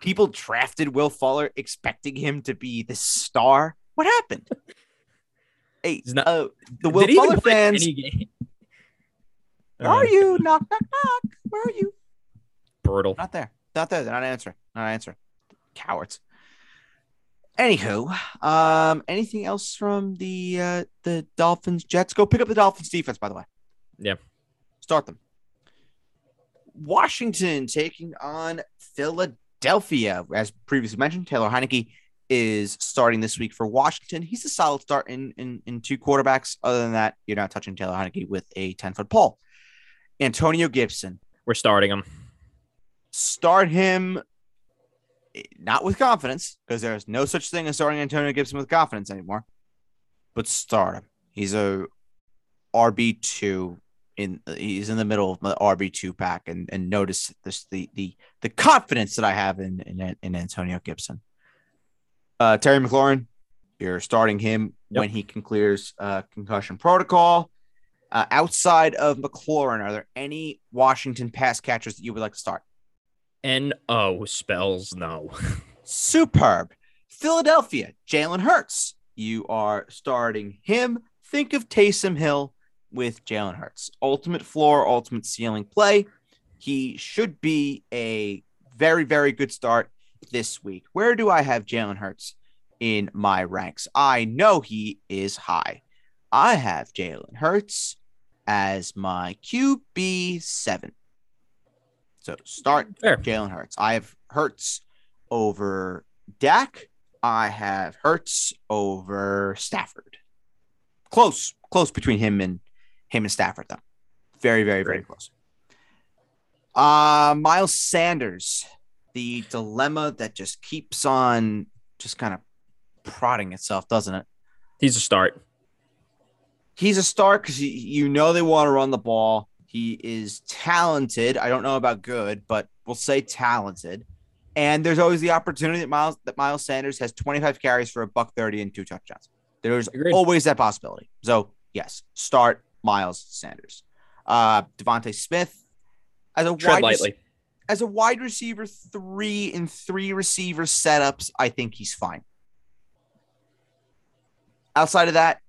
People drafted Will Fuller expecting him to be the star. What happened? Hey, not... uh, the Will Did Fuller fans... Where are you? Knock, knock, knock. Where are you? Brutal. Not there. Not there. They're not answering. Not answering. Cowards. Anywho, um, anything else from the uh, the Dolphins Jets? Go pick up the Dolphins defense, by the way. Yeah. Start them. Washington taking on Philadelphia. As previously mentioned, Taylor Heineke is starting this week for Washington. He's a solid start in, in, in two quarterbacks. Other than that, you're not touching Taylor Heineke with a ten-foot pole. Antonio Gibson. We're starting him. Start him not with confidence, because there's no such thing as starting Antonio Gibson with confidence anymore, but start him. He's a R B two in he's in the middle of the R B two pack, and and notice this the the the confidence that I have in in, in Antonio Gibson. Uh, Terry McLaurin, you're starting him yep. when he can clears uh, concussion protocol. Uh, outside of McLaurin, are there any Washington pass catchers that you would like to start? N O spells no. Superb. Philadelphia, Jalen Hurts. You are starting him. Think of Taysom Hill with Jalen Hurts. Ultimate floor, ultimate ceiling play. He should be a very, very good start this week. Where do I have Jalen Hurts in my ranks? I know he is high. I have Jalen Hurts as my Q B seven. So start Jalen Hurts. I have Hurts over Dak. I have Hurts over Stafford. Close, close between him and him and Stafford, though. Very, very, very close. Uh, Miles Sanders, the dilemma that just keeps on just kind of prodding itself, doesn't it? He's a start. He's a start because you know they want to run the ball. He is talented. I don't know about good, but we'll say talented. And there's always the opportunity that Miles that Miles Sanders has twenty-five carries for a buck thirty and two touchdowns. There's Agreed. Always that possibility. So yes, start Miles Sanders. Uh, DeVonte Smith as a Tread wide lightly. as a wide receiver three in three receiver setups. I think he's fine. Outside of that,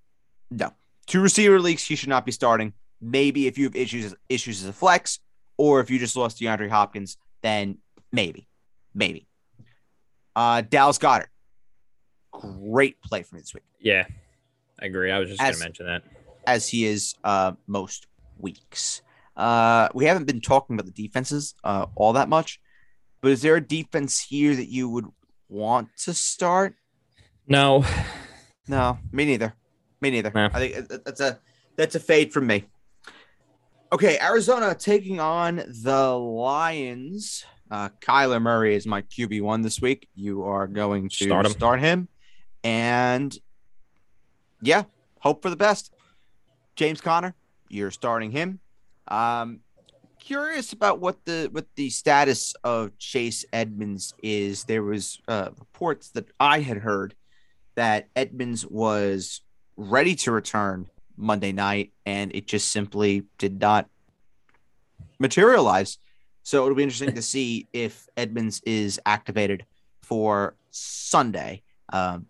no. Two receiver leagues, he should not be starting. Maybe if you have issues issues as a flex, or if you just lost DeAndre Hopkins, then maybe, maybe. Uh, Dallas Goedert, great play from this week. Yeah, I agree. I was just going to mention that. As he is uh, most weeks. Uh, we haven't been talking about the defenses uh, all that much, but is there a defense here that you would want to start? No. No, me neither. Me neither. No. I think that's a that's a fade from me. Okay, Arizona taking on the Lions. Uh, Kyler Murray is my Q B one this week. You are going to start him. Start him. And, yeah, hope for the best. James Conner, you're starting him. Um, curious about what the what the status of Chase Edmonds is. There was uh, reports that I had heard that Edmonds was ready to return Monday night, and it just simply did not materialize. So it'll be interesting to see if Edmonds is activated for Sunday. Um,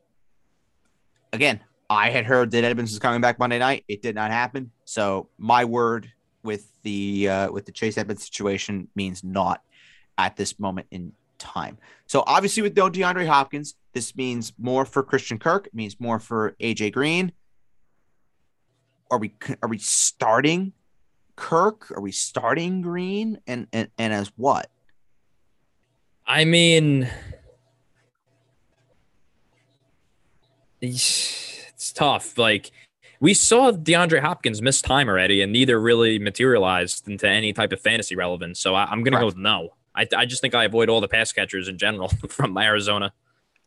again, I had heard that Edmonds was coming back Monday night. It did not happen. So my word with the uh, with the Chase Edmonds situation means naught at this moment in time. So obviously with no DeAndre Hopkins, this means more for Christian Kirk. It means more for A J Green. Are we are we starting Kirk? Are we starting Green? And and, and as what? I mean, it's, it's tough. Like, we saw DeAndre Hopkins miss time already, and neither really materialized into any type of fantasy relevance. So I, I'm going to go with no. I, I just think I avoid all the pass catchers in general from Arizona.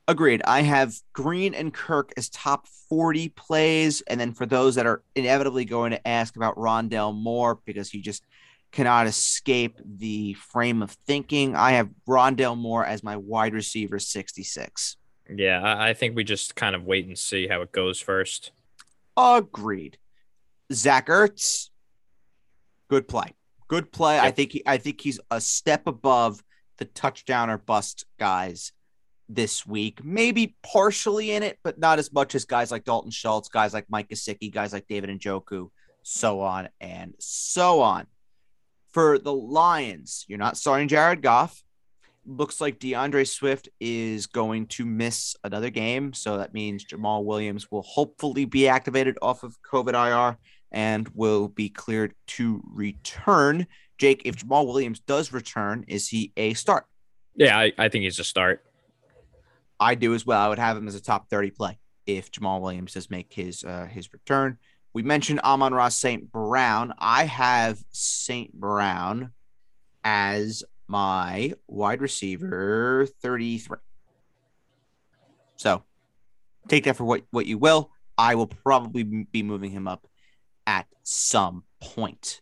Agreed. I have Green and Kirk as top forty plays. And then for those that are inevitably going to ask about Rondale Moore, because he just cannot escape the frame of thinking, I have Rondale Moore as my wide receiver sixty-six. Yeah, I think we just kind of wait and see how it goes first. Agreed. Zach Ertz, good play. Good play. Yep. I think he, I think he's a step above the touchdown or bust guys this week, maybe partially in it, but not as much as guys like Dalton Schultz, guys like Mike Gesicki, guys like David Njoku, so on and so on. For the Lions, you're not starting Jared Goff. Looks like DeAndre Swift is going to miss another game, so that means Jamal Williams will hopefully be activated off of COVID I R and will be cleared to return. Jake, if Jamal Williams does return, is he a start? Yeah, I, I think he's a start. I do as well. I would have him as a top thirty play if Jamal Williams does make his uh, his return. We mentioned Amon-Ra Saint Brown. I have Saint Brown as my wide receiver thirty-three. So take that for what, what you will. I will probably be moving him up at some point.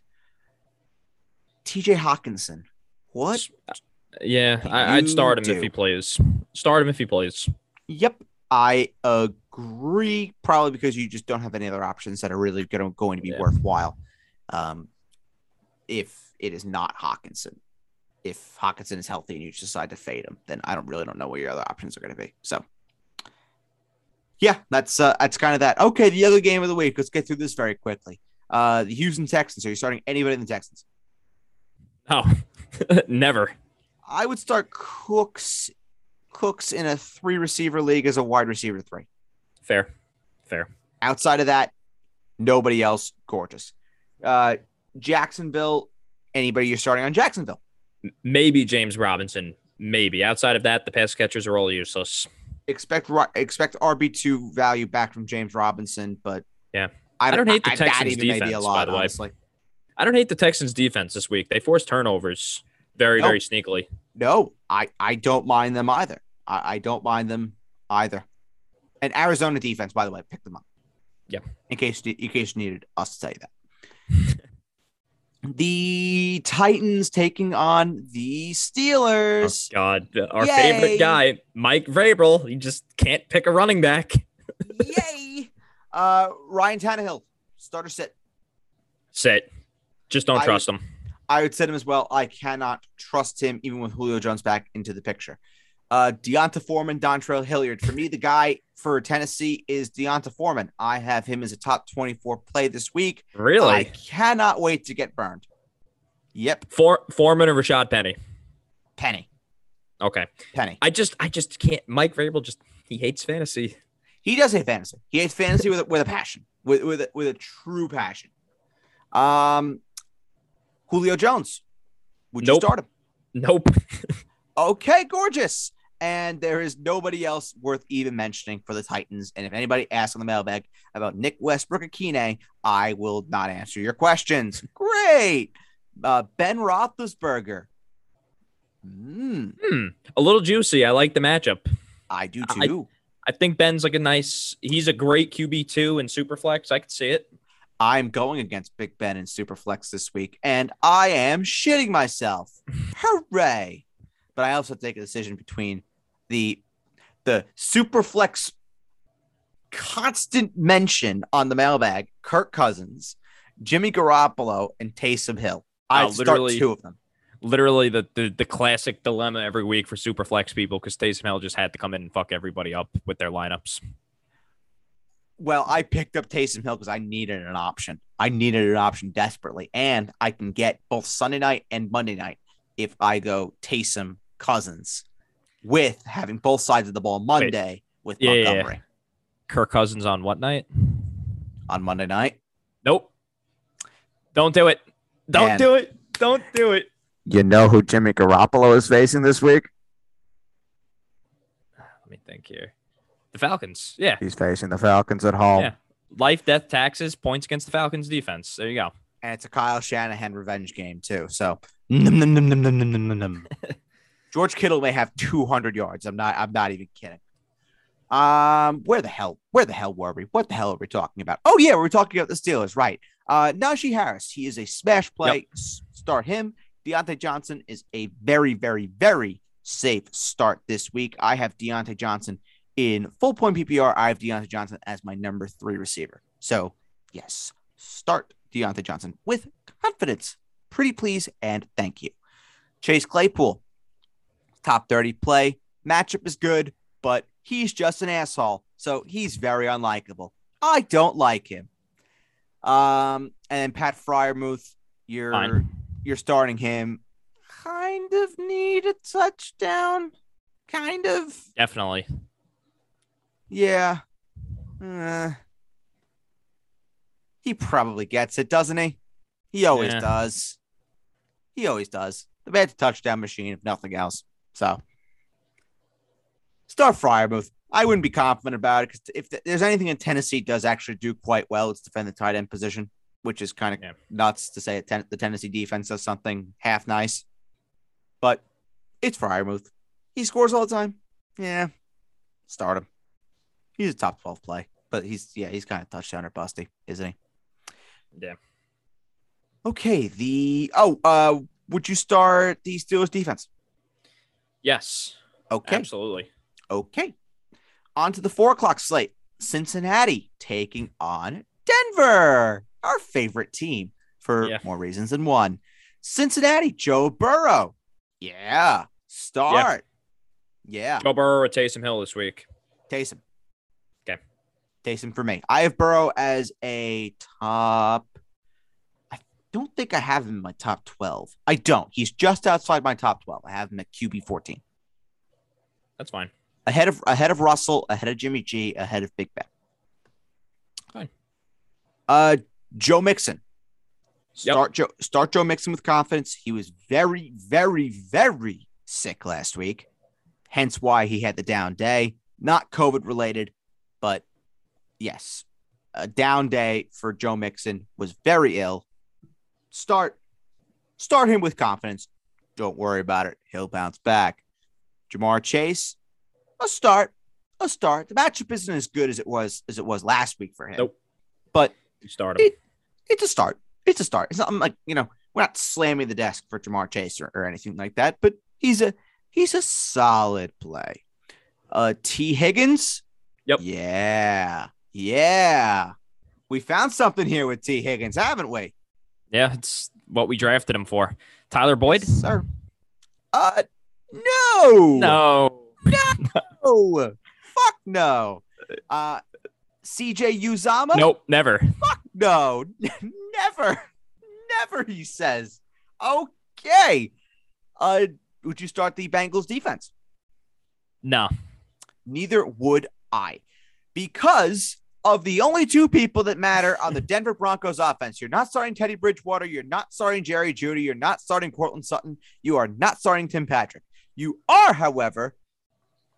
T J Hockenson. What? Yeah, I, I'd start him do? if he plays. Start him if he plays. Yep, I agree. Probably because you just don't have any other options that are really gonna, going to be yeah. worthwhile. Um, if it is not Hockenson. If Hockenson is healthy and you decide to fade him, then I don't really don't know what your other options are going to be. So, yeah, that's uh, that's kind of that. Okay, the other game of the week. Let's get through this very quickly. Uh, the Houston Texans. Are you starting anybody in the Texans? Oh, never. I would start Cooks. Cooks in a three-receiver league as a wide receiver three. Fair, fair. Outside of that, nobody else. Gorgeous. Uh, Jacksonville. Anybody you're starting on Jacksonville? Maybe James Robinson. Maybe. Outside of that, the pass catchers are all useless. Expect expect R B two value back from James Robinson, but yeah, I don't, I don't hate the I, Texans defense. A lot, by the way, honestly. I don't hate the Texans defense this week. They forced turnovers very, no. very sneakily. No, I, I don't mind them either. I, I don't mind them either. And Arizona defense, by the way, pick them up. Yeah, in case in case you needed us to tell you that. The Titans taking on the Steelers. Oh, God. Our Yay. favorite guy, Mike Vrabel. He just can't pick a running back. Yay. Uh, Ryan Tannehill, starter sit. Sit. Just don't I, trust him. I would sit him as well. I cannot trust him, even with Julio Jones back into the picture. Uh, Deonta Foreman, Dontrell Hilliard. For me, the guy for Tennessee is Deonta Foreman. I have him as a top twenty-four play this week. Really? I cannot wait to get burned. Yep. For, Foreman or Rashaad Penny? Penny. Okay. Penny. I just I just can't. Mike Vrabel just, he hates fantasy. He does hate fantasy. He hates fantasy with, with a passion, with, with, a, with a true passion. Um, Julio Jones. Would nope. you start him? Nope. Okay, gorgeous. And there is nobody else worth even mentioning for the Titans. And if anybody asks on the mailbag about Nick Westbrook-Akine, I will not answer your questions. Great. Uh, Ben Roethlisberger. Mm. Mm, a little juicy. I like the matchup. I do too. I, I think Ben's like a nice, he's a great Q B two in Superflex. I could see it. I'm going against Big Ben in Superflex this week, and I am shitting myself. Hooray. But I also take a decision between the the Superflex constant mention on the mailbag, Kirk Cousins, Jimmy Garoppolo, and Taysom Hill. I oh, start two of them. Literally the, the the classic dilemma every week for Superflex people, because Taysom Hill just had to come in and fuck everybody up with their lineups. Well, I picked up Taysom Hill because I needed an option. I needed an option desperately, and I can get both Sunday night and Monday night if I go Taysom Cousins, with having both sides of the ball Monday. Wait. with yeah, Montgomery. Yeah. Kirk Cousins on what night? On Monday night? Nope. Don't do it. Don't and do it. Don't do it. You know who Jimmy Garoppolo is facing this week? Let me think here. The Falcons. Yeah. He's facing the Falcons at home. Yeah. Life, death, taxes, points against the Falcons defense. There you go. And it's a Kyle Shanahan revenge game, too. So, num, num, num, num, num, num, num. George Kittle may have two hundred yards. I'm not I'm not even kidding. Um, Where the hell? Where the hell were we? What the hell are we talking about? Oh, yeah, we were talking about the Steelers, right. Uh, Najee Harris, he is a smash play. Yep. S- start him. Deontay Johnson is a very, very, very safe start this week. I have Deontay Johnson in full point P P R. I have Deontay Johnson as my number three receiver. So, yes, start Deontay Johnson with confidence. Pretty please and thank you. Chase Claypool, top thirty play. Matchup is good, but he's just an asshole, so he's very unlikable. I don't like him. Um, and Pat Freiermuth, you're Fine. you're starting him. Kind of need a touchdown. Kind of. Definitely. Yeah. Uh, He probably gets it, doesn't he? He always yeah. does. He always does. The man's a touchdown machine, if nothing else. So, start Freiermuth. I wouldn't be confident about it, because if th- there's anything in Tennessee does actually do quite well, it's defend the tight end position, which is kind of yeah. nuts to say ten- the Tennessee defense does something half nice. But it's Freiermuth. He scores all the time. Yeah. Start him. He's a top twelve play. But he's, yeah, he's kind of touchdown or busty, isn't he? Yeah. Okay. The, oh, uh, would you start the Steelers defense? Yes. Okay. Absolutely. Okay. On to the four o'clock slate. Cincinnati taking on Denver, our favorite team for yeah. more reasons than one. Cincinnati, Joe Burrow. Yeah. Start. Yeah. yeah. Joe Burrow or Taysom Hill this week? Taysom. Okay. Taysom for me. I have Burrow as a top. I don't think I have him in my top twelve. I don't. He's just outside my top twelve. I have him at Q B fourteen. That's fine. Ahead of ahead of Russell, ahead of Jimmy G, ahead of Big Ben. Fine. Uh, Joe Mixon. Start, yep. Joe, start Joe Mixon with confidence. He was very, very, very sick last week, hence why he had the down day. Not COVID-related, but yes, a down day for Joe Mixon. Was very ill. Start, start him with confidence. Don't worry about it. He'll bounce back. Jamar Chase, a start, a start. The matchup isn't as good as it was as it was last week for him. Nope. But you start him. It, it's a start. It's a start. It's not I'm like, you know, we're not slamming the desk for Jamar Chase or, or anything like that, but he's a he's a solid play. Uh, T. Higgins. Yep. Yeah. Yeah. We found something here with T. Higgins, haven't we? Yeah, it's what we drafted him for. Tyler Boyd? Sir. Uh no. No. No. Fuck no. Uh C J Uzama? Nope, never. Fuck no. Never, never, he says. Okay. Uh, would you start the Bengals defense? No. Neither would I. Because of the only two people that matter on the Denver Broncos offense. You're not starting Teddy Bridgewater. You're not starting Jerry Jeudy. You're not starting Cortland Sutton. You are not starting Tim Patrick. You are, however,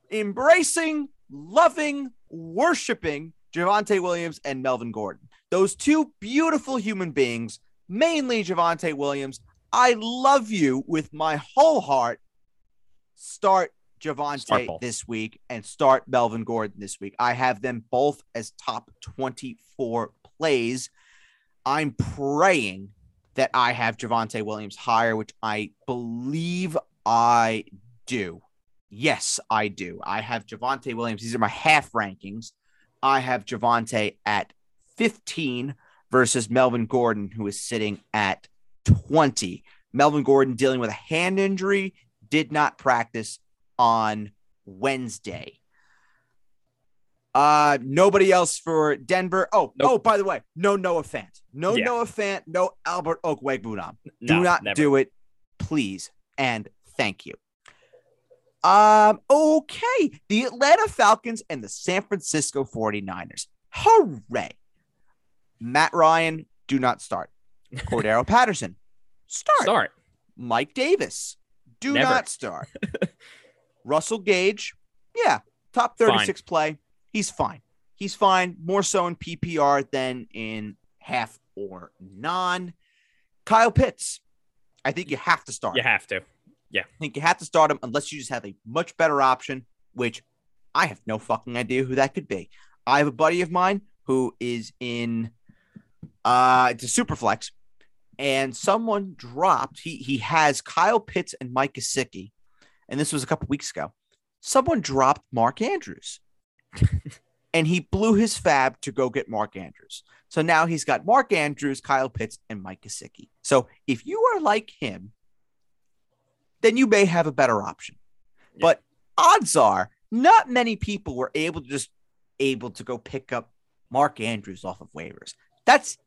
embracing, loving, worshiping Javonte Williams and Melvin Gordon. Those two beautiful human beings, mainly Javonte Williams. I love you with my whole heart. Start Javonte Startful. this week and start Melvin Gordon this week. I have them both as top twenty-four plays. I'm praying that I have Javonte Williams higher, which I believe I do. Yes, I do. I have Javonte Williams. These are my half rankings. I have Javonte at fifteen versus Melvin Gordon, who is sitting at twenty. Melvin Gordon dealing with a hand injury, did not practice on Wednesday. Uh, nobody else for Denver. Oh, nope. oh, by the way, no Noah Fant. No yeah. Noah Fant, no Albert Okwuegbunam. Do no, not never. do it, please, and thank you. Um, okay, the Atlanta Falcons and the San Francisco forty-niners. Hooray. Matt Ryan, do not start. Cordero Patterson, start. Start. Mike Davis, do Never. not start. Russell Gage, yeah, top thirty-six fine. play. He's fine. He's fine, more so in P P R than in half or non. Kyle Pitts, I think you have to start. You have to. Yeah. I think you have to start him unless you just have a much better option, which I have no fucking idea who that could be. I have a buddy of mine who is in... Uh, it's a super flex, and someone dropped. He he has Kyle Pitts and Mike Gesicki, and this was a couple weeks ago. Someone dropped Mark Andrews, and he blew his fab to go get Mark Andrews. So now he's got Mark Andrews, Kyle Pitts, and Mike Gesicki. So if you are like him, then you may have a better option. Yeah. But odds are, not many people were able to just able to go pick up Mark Andrews off of waivers. That's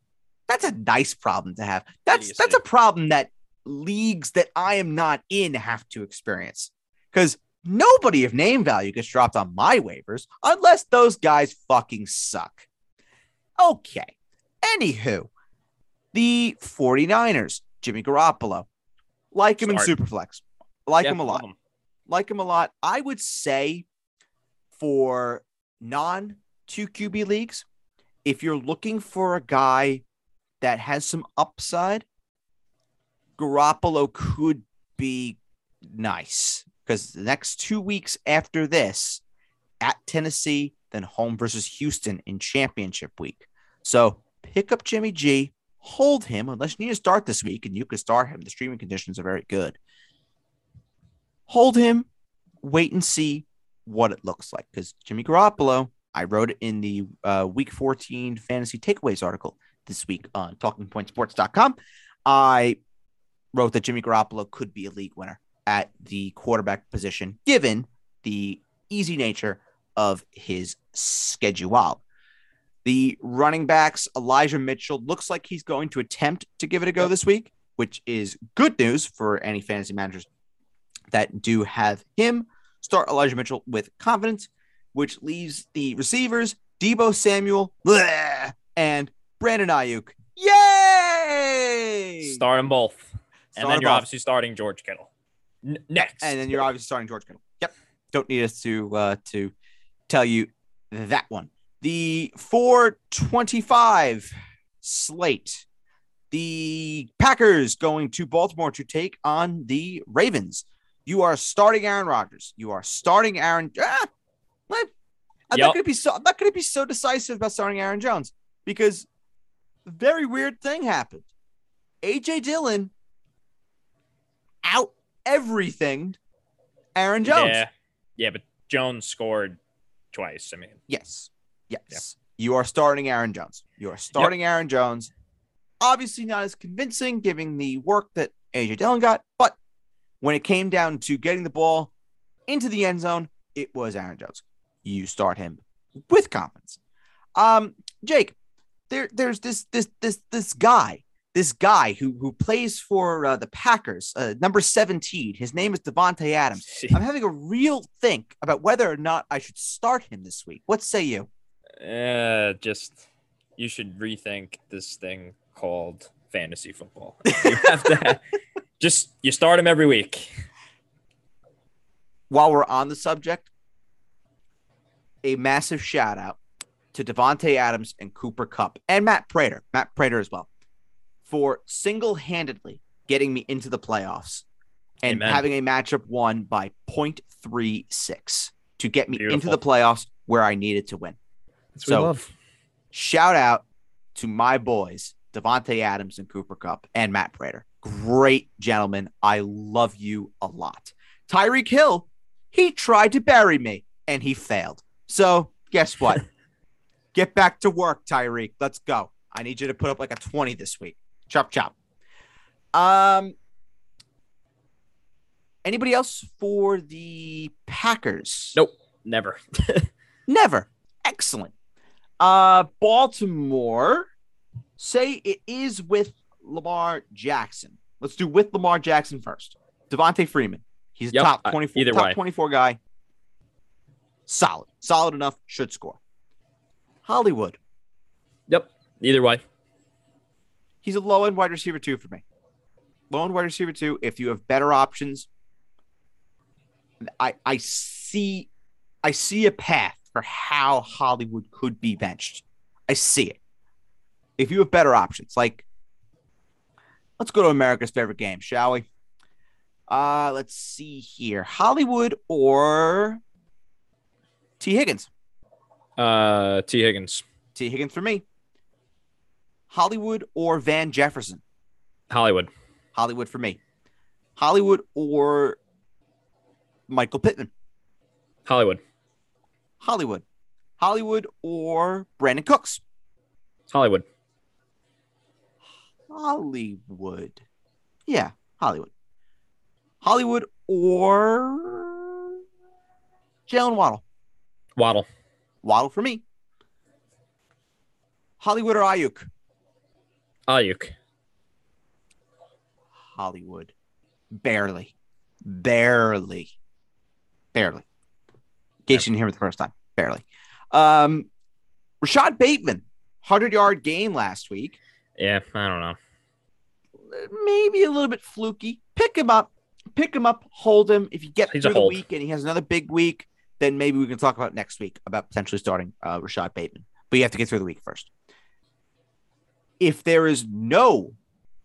that's a nice problem to have. That's that's a problem that leagues that I am not in have to experience, because nobody of name value gets dropped on my waivers unless those guys fucking suck. Okay. Anywho, the forty-niners, Jimmy Garoppolo. Like him Start. in Superflex. Like yeah, him a lot. Him. Like him a lot. I would say for non two Q B leagues, if you're looking for a guy that has some upside, Garoppolo could be nice, because the next two weeks after this, at Tennessee, then home versus Houston in championship week. So pick up Jimmy G, hold him, unless you need to start this week, and you can start him. The streaming conditions are very good. Hold him, wait and see what it looks like, because Jimmy Garoppolo, I wrote it in the uh, Week fourteen Fantasy Takeaways article this week on talking point sports dot com. I wrote that Jimmy Garoppolo could be a league winner at the quarterback position, given the easy nature of his schedule. The running backs, Elijah Mitchell, looks like he's going to attempt to give it a go this week, which is good news for any fantasy managers that do have him. Start Elijah Mitchell with confidence, which leaves the receivers, Deebo Samuel, bleh, and Brandon Ayuk. Yay! Start them both. Start and then you're both. obviously starting George Kittle. N- next. And then you're obviously starting George Kittle. Yep. Don't need us to uh, to tell you that one. The four twenty-five slate. The Packers going to Baltimore to take on the Ravens. You are starting Aaron Rodgers. You are starting Aaron... Ah! I'm yep. not going to be so. I'm not going to be so decisive about starting Aaron Jones, because a very weird thing happened. A J Dillon out everything Aaron Jones. Yeah, yeah, but Jones scored twice. I mean, yes, yes. Yeah. You are starting Aaron Jones. You are starting yep. Aaron Jones. Obviously, not as convincing, given the work that A J Dillon got. But when it came down to getting the ball into the end zone, it was Aaron Jones. You start him with confidence. Um, Jake, there, there's this, this, this, this guy, this guy who who plays for uh, the Packers, uh, number seventeen. His name is Devontae Adams. I'm having a real think about whether or not I should start him this week. What say you? Uh, just you should rethink this thing called fantasy football. You have to just you start him every week. While we're on the subject, a massive shout out to Devontae Adams and Cooper Kupp and Matt Prater, Matt Prater as well, for single-handedly getting me into the playoffs and Amen. having a matchup won by point three six to get me Beautiful. into the playoffs where I needed to win. That's so love. Shout out to my boys, Devontae Adams and Cooper Kupp and Matt Prater. Great gentlemen. I love you a lot. Tyreek Hill, he tried to bury me and he failed. So guess what? Get back to work, Tyreek. Let's go. I need you to put up like a twenty this week. Chop, chop. Um, anybody else for the Packers? Nope. Never. Never. Excellent. Uh, Baltimore, say it is with Lamar Jackson. Let's do with Lamar Jackson first. Devontae Freeman. He's a yep, top twenty-four, uh, top twenty-four guy. Solid. Solid enough. Should score. Hollywood. Yep. Either way. He's a low-end wide receiver two for me. Low-end wide receiver two. If you have better options, I I see I see a path for how Hollywood could be benched. I see it. If you have better options, like, let's go to America's Favorite Game, shall we? Uh, let's see here. Hollywood or T. Higgins? Uh, T. Higgins. T. Higgins for me. Hollywood or Van Jefferson? Hollywood. Hollywood for me. Hollywood or Michael Pittman? Hollywood. Hollywood. Hollywood or Brandon Cooks? Hollywood. Hollywood. Yeah, Hollywood. Hollywood or Jalen Waddle? Waddle. Waddle for me. Hollywood or Ayuk? Ayuk. Hollywood. Barely. Barely. Barely. In case you didn't hear me the first time. Barely. Um, Rashad Bateman. one hundred-yard game last week. Yeah, I don't know. Maybe a little bit fluky. Pick him up. Pick him up, hold him. If you get He's through the week and he has another big week, then maybe we can talk about next week about potentially starting uh, Rashad Bateman. But you have to get through the week first. If there is no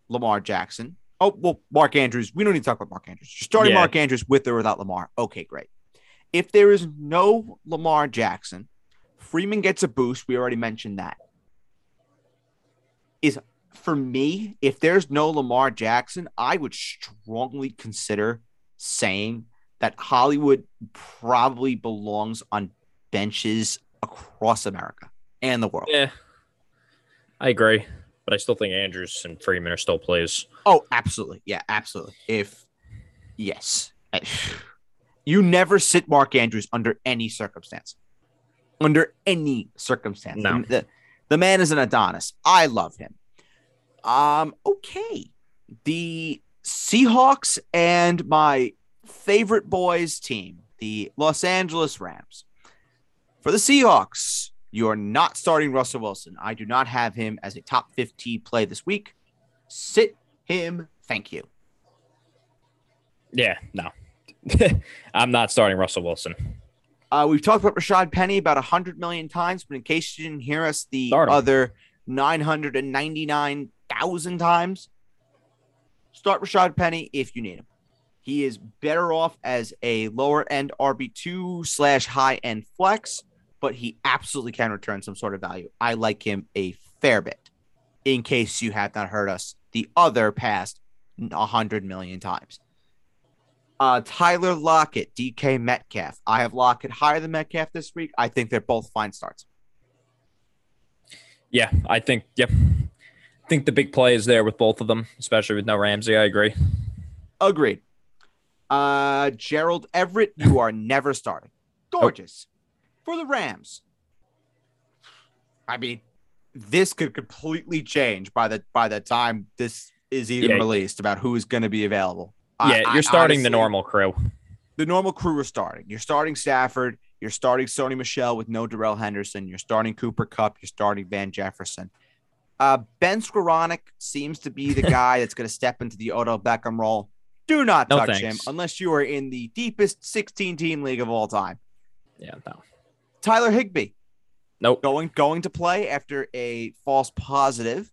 Lamar Jackson, Oh, well, Mark Andrews. We don't need to talk about Mark Andrews. You're starting yeah. Mark Andrews with or without Lamar. Okay, great. If there is no Lamar Jackson, Freeman gets a boost. We already mentioned that. Is for me, if there's no Lamar Jackson, I would strongly consider saying that Hollywood probably belongs on benches across America and the world. Yeah, I agree. But I still think Andrews and Freeman are still plays. Oh, absolutely. Yeah, absolutely. If, yes. You never sit Mark Andrews under any circumstance. Under any circumstance. No. The, the man is an Adonis. I love him. Um. Okay. The Seahawks and my favorite boys team, the Los Angeles Rams. For the Seahawks, you are not starting Russell Wilson. I do not have him as a top fifteen play this week. Sit him. Thank you. Yeah, no. I'm not starting Russell Wilson. Uh, we've talked about Rashaad Penny about one hundred million times, but in case you didn't hear us the start other nine hundred ninety-nine thousand times, start Rashaad Penny if you need him. He is better off as a lower-end R B two slash high-end flex, but he absolutely can return some sort of value. I like him a fair bit, in case you have not heard us the other past one hundred million times. Uh, Tyler Lockett, D K Metcalf. I have Lockett higher than Metcalf this week. I think they're both fine starts. Yeah, I think, yep. I think the big play is there with both of them, especially with no Ramsey. I agree. Agreed. Uh, Gerald Everett, you are never starting. Gorgeous. Oh. For the Rams. I mean, this could completely change by the by the time this is even yeah. released about who is going to be available. Yeah, I, you're starting I, honestly, the normal crew. The normal crew are starting. You're starting Stafford. You're starting Sony Michel with no Darrell Henderson. You're starting Cooper Kupp. You're starting Van Jefferson. Uh, Ben Skoranek seems to be the guy that's going to step into the Odell Beckham role. Do not no touch thanks. him unless you are in the deepest sixteen-team league of all time. Yeah, no. Tyler Higbee. Nope. Going, going to play after a false positive.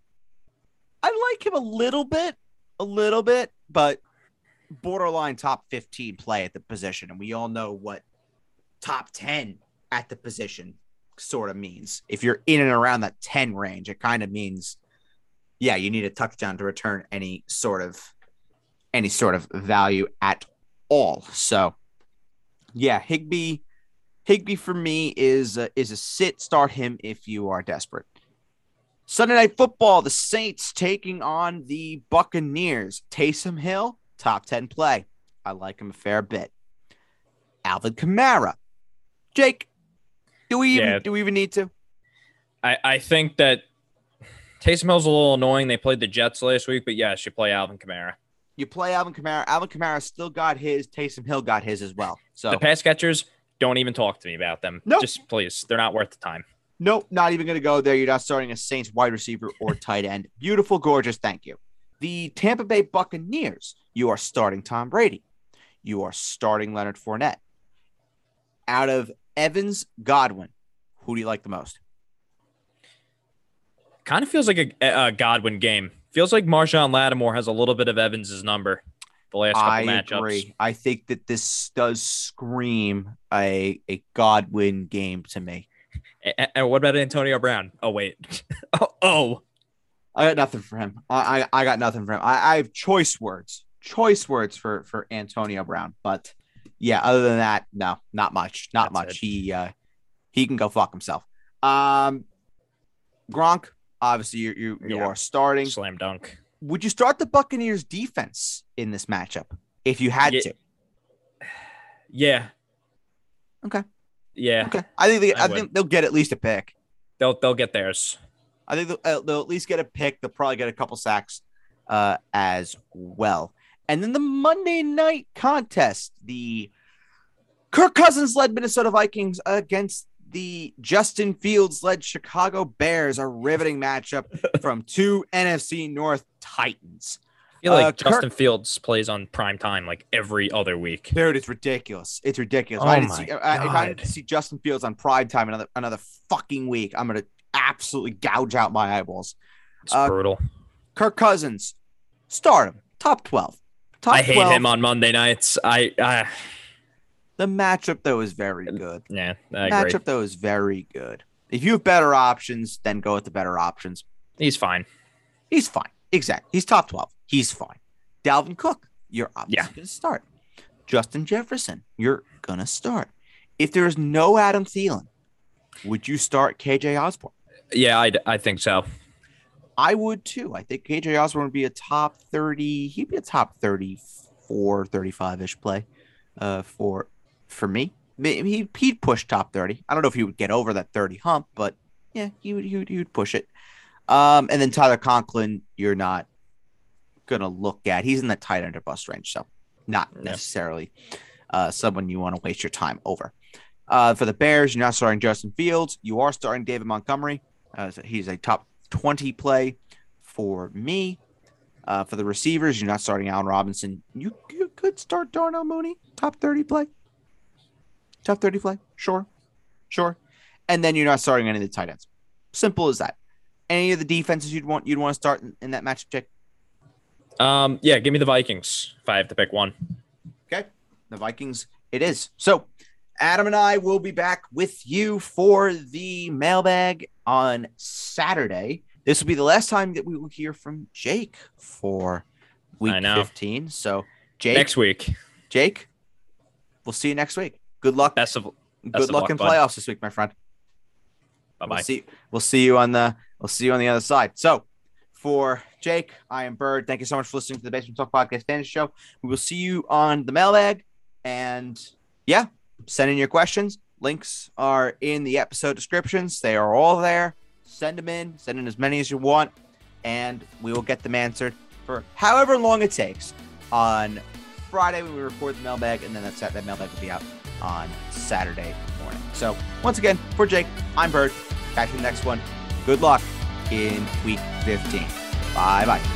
I like him a little bit, a little bit, but borderline top fifteen play at the position, and we all know what top ten at the position sort of means. If you're in and around that ten range, it kind of means, yeah, you need a touchdown to return any sort of any sort of value at all. So, yeah, Higbee, Higbee for me is a, is a sit. Start him if you are desperate. Sunday Night Football, the Saints taking on the Buccaneers. Taysom Hill, top ten play. I like him a fair bit. Alvin Kamara. Jake, do we even, yeah. do we even need to? I, I think that Taysom Hill's a little annoying. They played the Jets last week, but yes, you play Alvin Kamara. You play Alvin Kamara. Alvin Kamara still got his. Taysom Hill got his as well. So the pass catchers, don't even talk to me about them. No. Nope. Just please. They're not worth the time. Nope. Not even going to go there. You're not starting a Saints wide receiver or tight end. Beautiful, gorgeous. Thank you. The Tampa Bay Buccaneers, you are starting Tom Brady. You are starting Leonard Fournette. Out of Evans, Godwin, who do you like the most? Kind of feels like a, a Godwin game. Feels like Marshawn Lattimore has a little bit of Evans' number the last couple I matchups. I agree. I think that this does scream a, a Godwin game to me. And, and what about Antonio Brown? Oh, wait. oh, oh. I got nothing for him. I I, I got nothing for him. I, I have choice words, choice words for, for Antonio Brown. But yeah, other than that, no, not much, not That's much. It. He uh, he can go fuck himself. Um, Gronk, obviously you you, you yeah. are starting. Slam dunk. Would you start the Buccaneers defense in this matchup if you had yeah. to? Yeah. Okay. Yeah. Okay. I think they, I, I think they'll get at least a pick. They'll they'll get theirs. I think they'll, they'll at least get a pick. They'll probably get a couple sacks uh, as well. And then the Monday night contest, the Kirk Cousins-led Minnesota Vikings against the Justin Fields-led Chicago Bears, a riveting matchup from two N F C North Titans. I feel like uh, Justin Kirk, Fields plays on prime time like every other week. Dude, it's ridiculous. It's ridiculous. Oh I my see, I, if I didn't see Justin Fields on prime time another another fucking week, I'm going to absolutely gouge out my eyeballs. It's uh, brutal. Kirk Cousins, start him. top twelve. Top I hate twelve. Him on Monday nights. I, I The matchup, though, is very good. Yeah, I agree. Matchup, though, is very good. If you have better options, then go with the better options. He's fine. He's fine. Exactly. He's top twelve. He's fine. Dalvin Cook, you're obviously yeah. going to start. Justin Jefferson, you're going to start. If there is no Adam Thielen, would you start K J Osborne? Yeah, I, I think so. I would too. I think K J Osborne would be a top thirty. He'd be a top thirty-four, thirty-five-ish play uh, for for me. He, he'd push top thirty. I don't know if he would get over that thirty hump, but yeah, he would, he would, he would push it. Um, and then Tyler Conklin, you're not going to look at. He's in the tight end or bust range, so not necessarily uh, someone you want to waste your time over. Uh, for the Bears, you're not starting Justin Fields. You are starting David Montgomery. Uh, so he's a top twenty play for me. Uh, for the receivers, you're not starting Allen Robinson. You, you could start Darnell Mooney. Top thirty play. Top thirty play. Sure. Sure. And then you're not starting any of the tight ends. Simple as that. Any of the defenses you'd want you'd want to start in, in that matchup, Jake? Um, yeah, give me the Vikings if I have to pick one. Okay. The Vikings it is. So Adam and I will be back with you for the mailbag on Saturday. This will be the last time that we will hear from Jake for week fifteen. So Jake next week. Jake, we'll see you next week. Good luck. Best of best good luck, luck in playoffs bud. This week, my friend. Bye bye. We'll see, we'll see you on the we'll see you on the other side. So for Jake, I am Bird. Thank you so much for listening to the Basement Talk Podcast Fantasy Show. We will see you on the mailbag. And yeah. Send in your questions. Links are in the episode descriptions. They are all there. Send them in. Send in as many as you want, and we will get them answered for however long it takes on Friday when we record the mailbag, and then that Saturday mailbag will be out on Saturday morning. So once again, for Jake, I'm Bird. Back to the next one. Good luck in week fifteen. Bye-bye.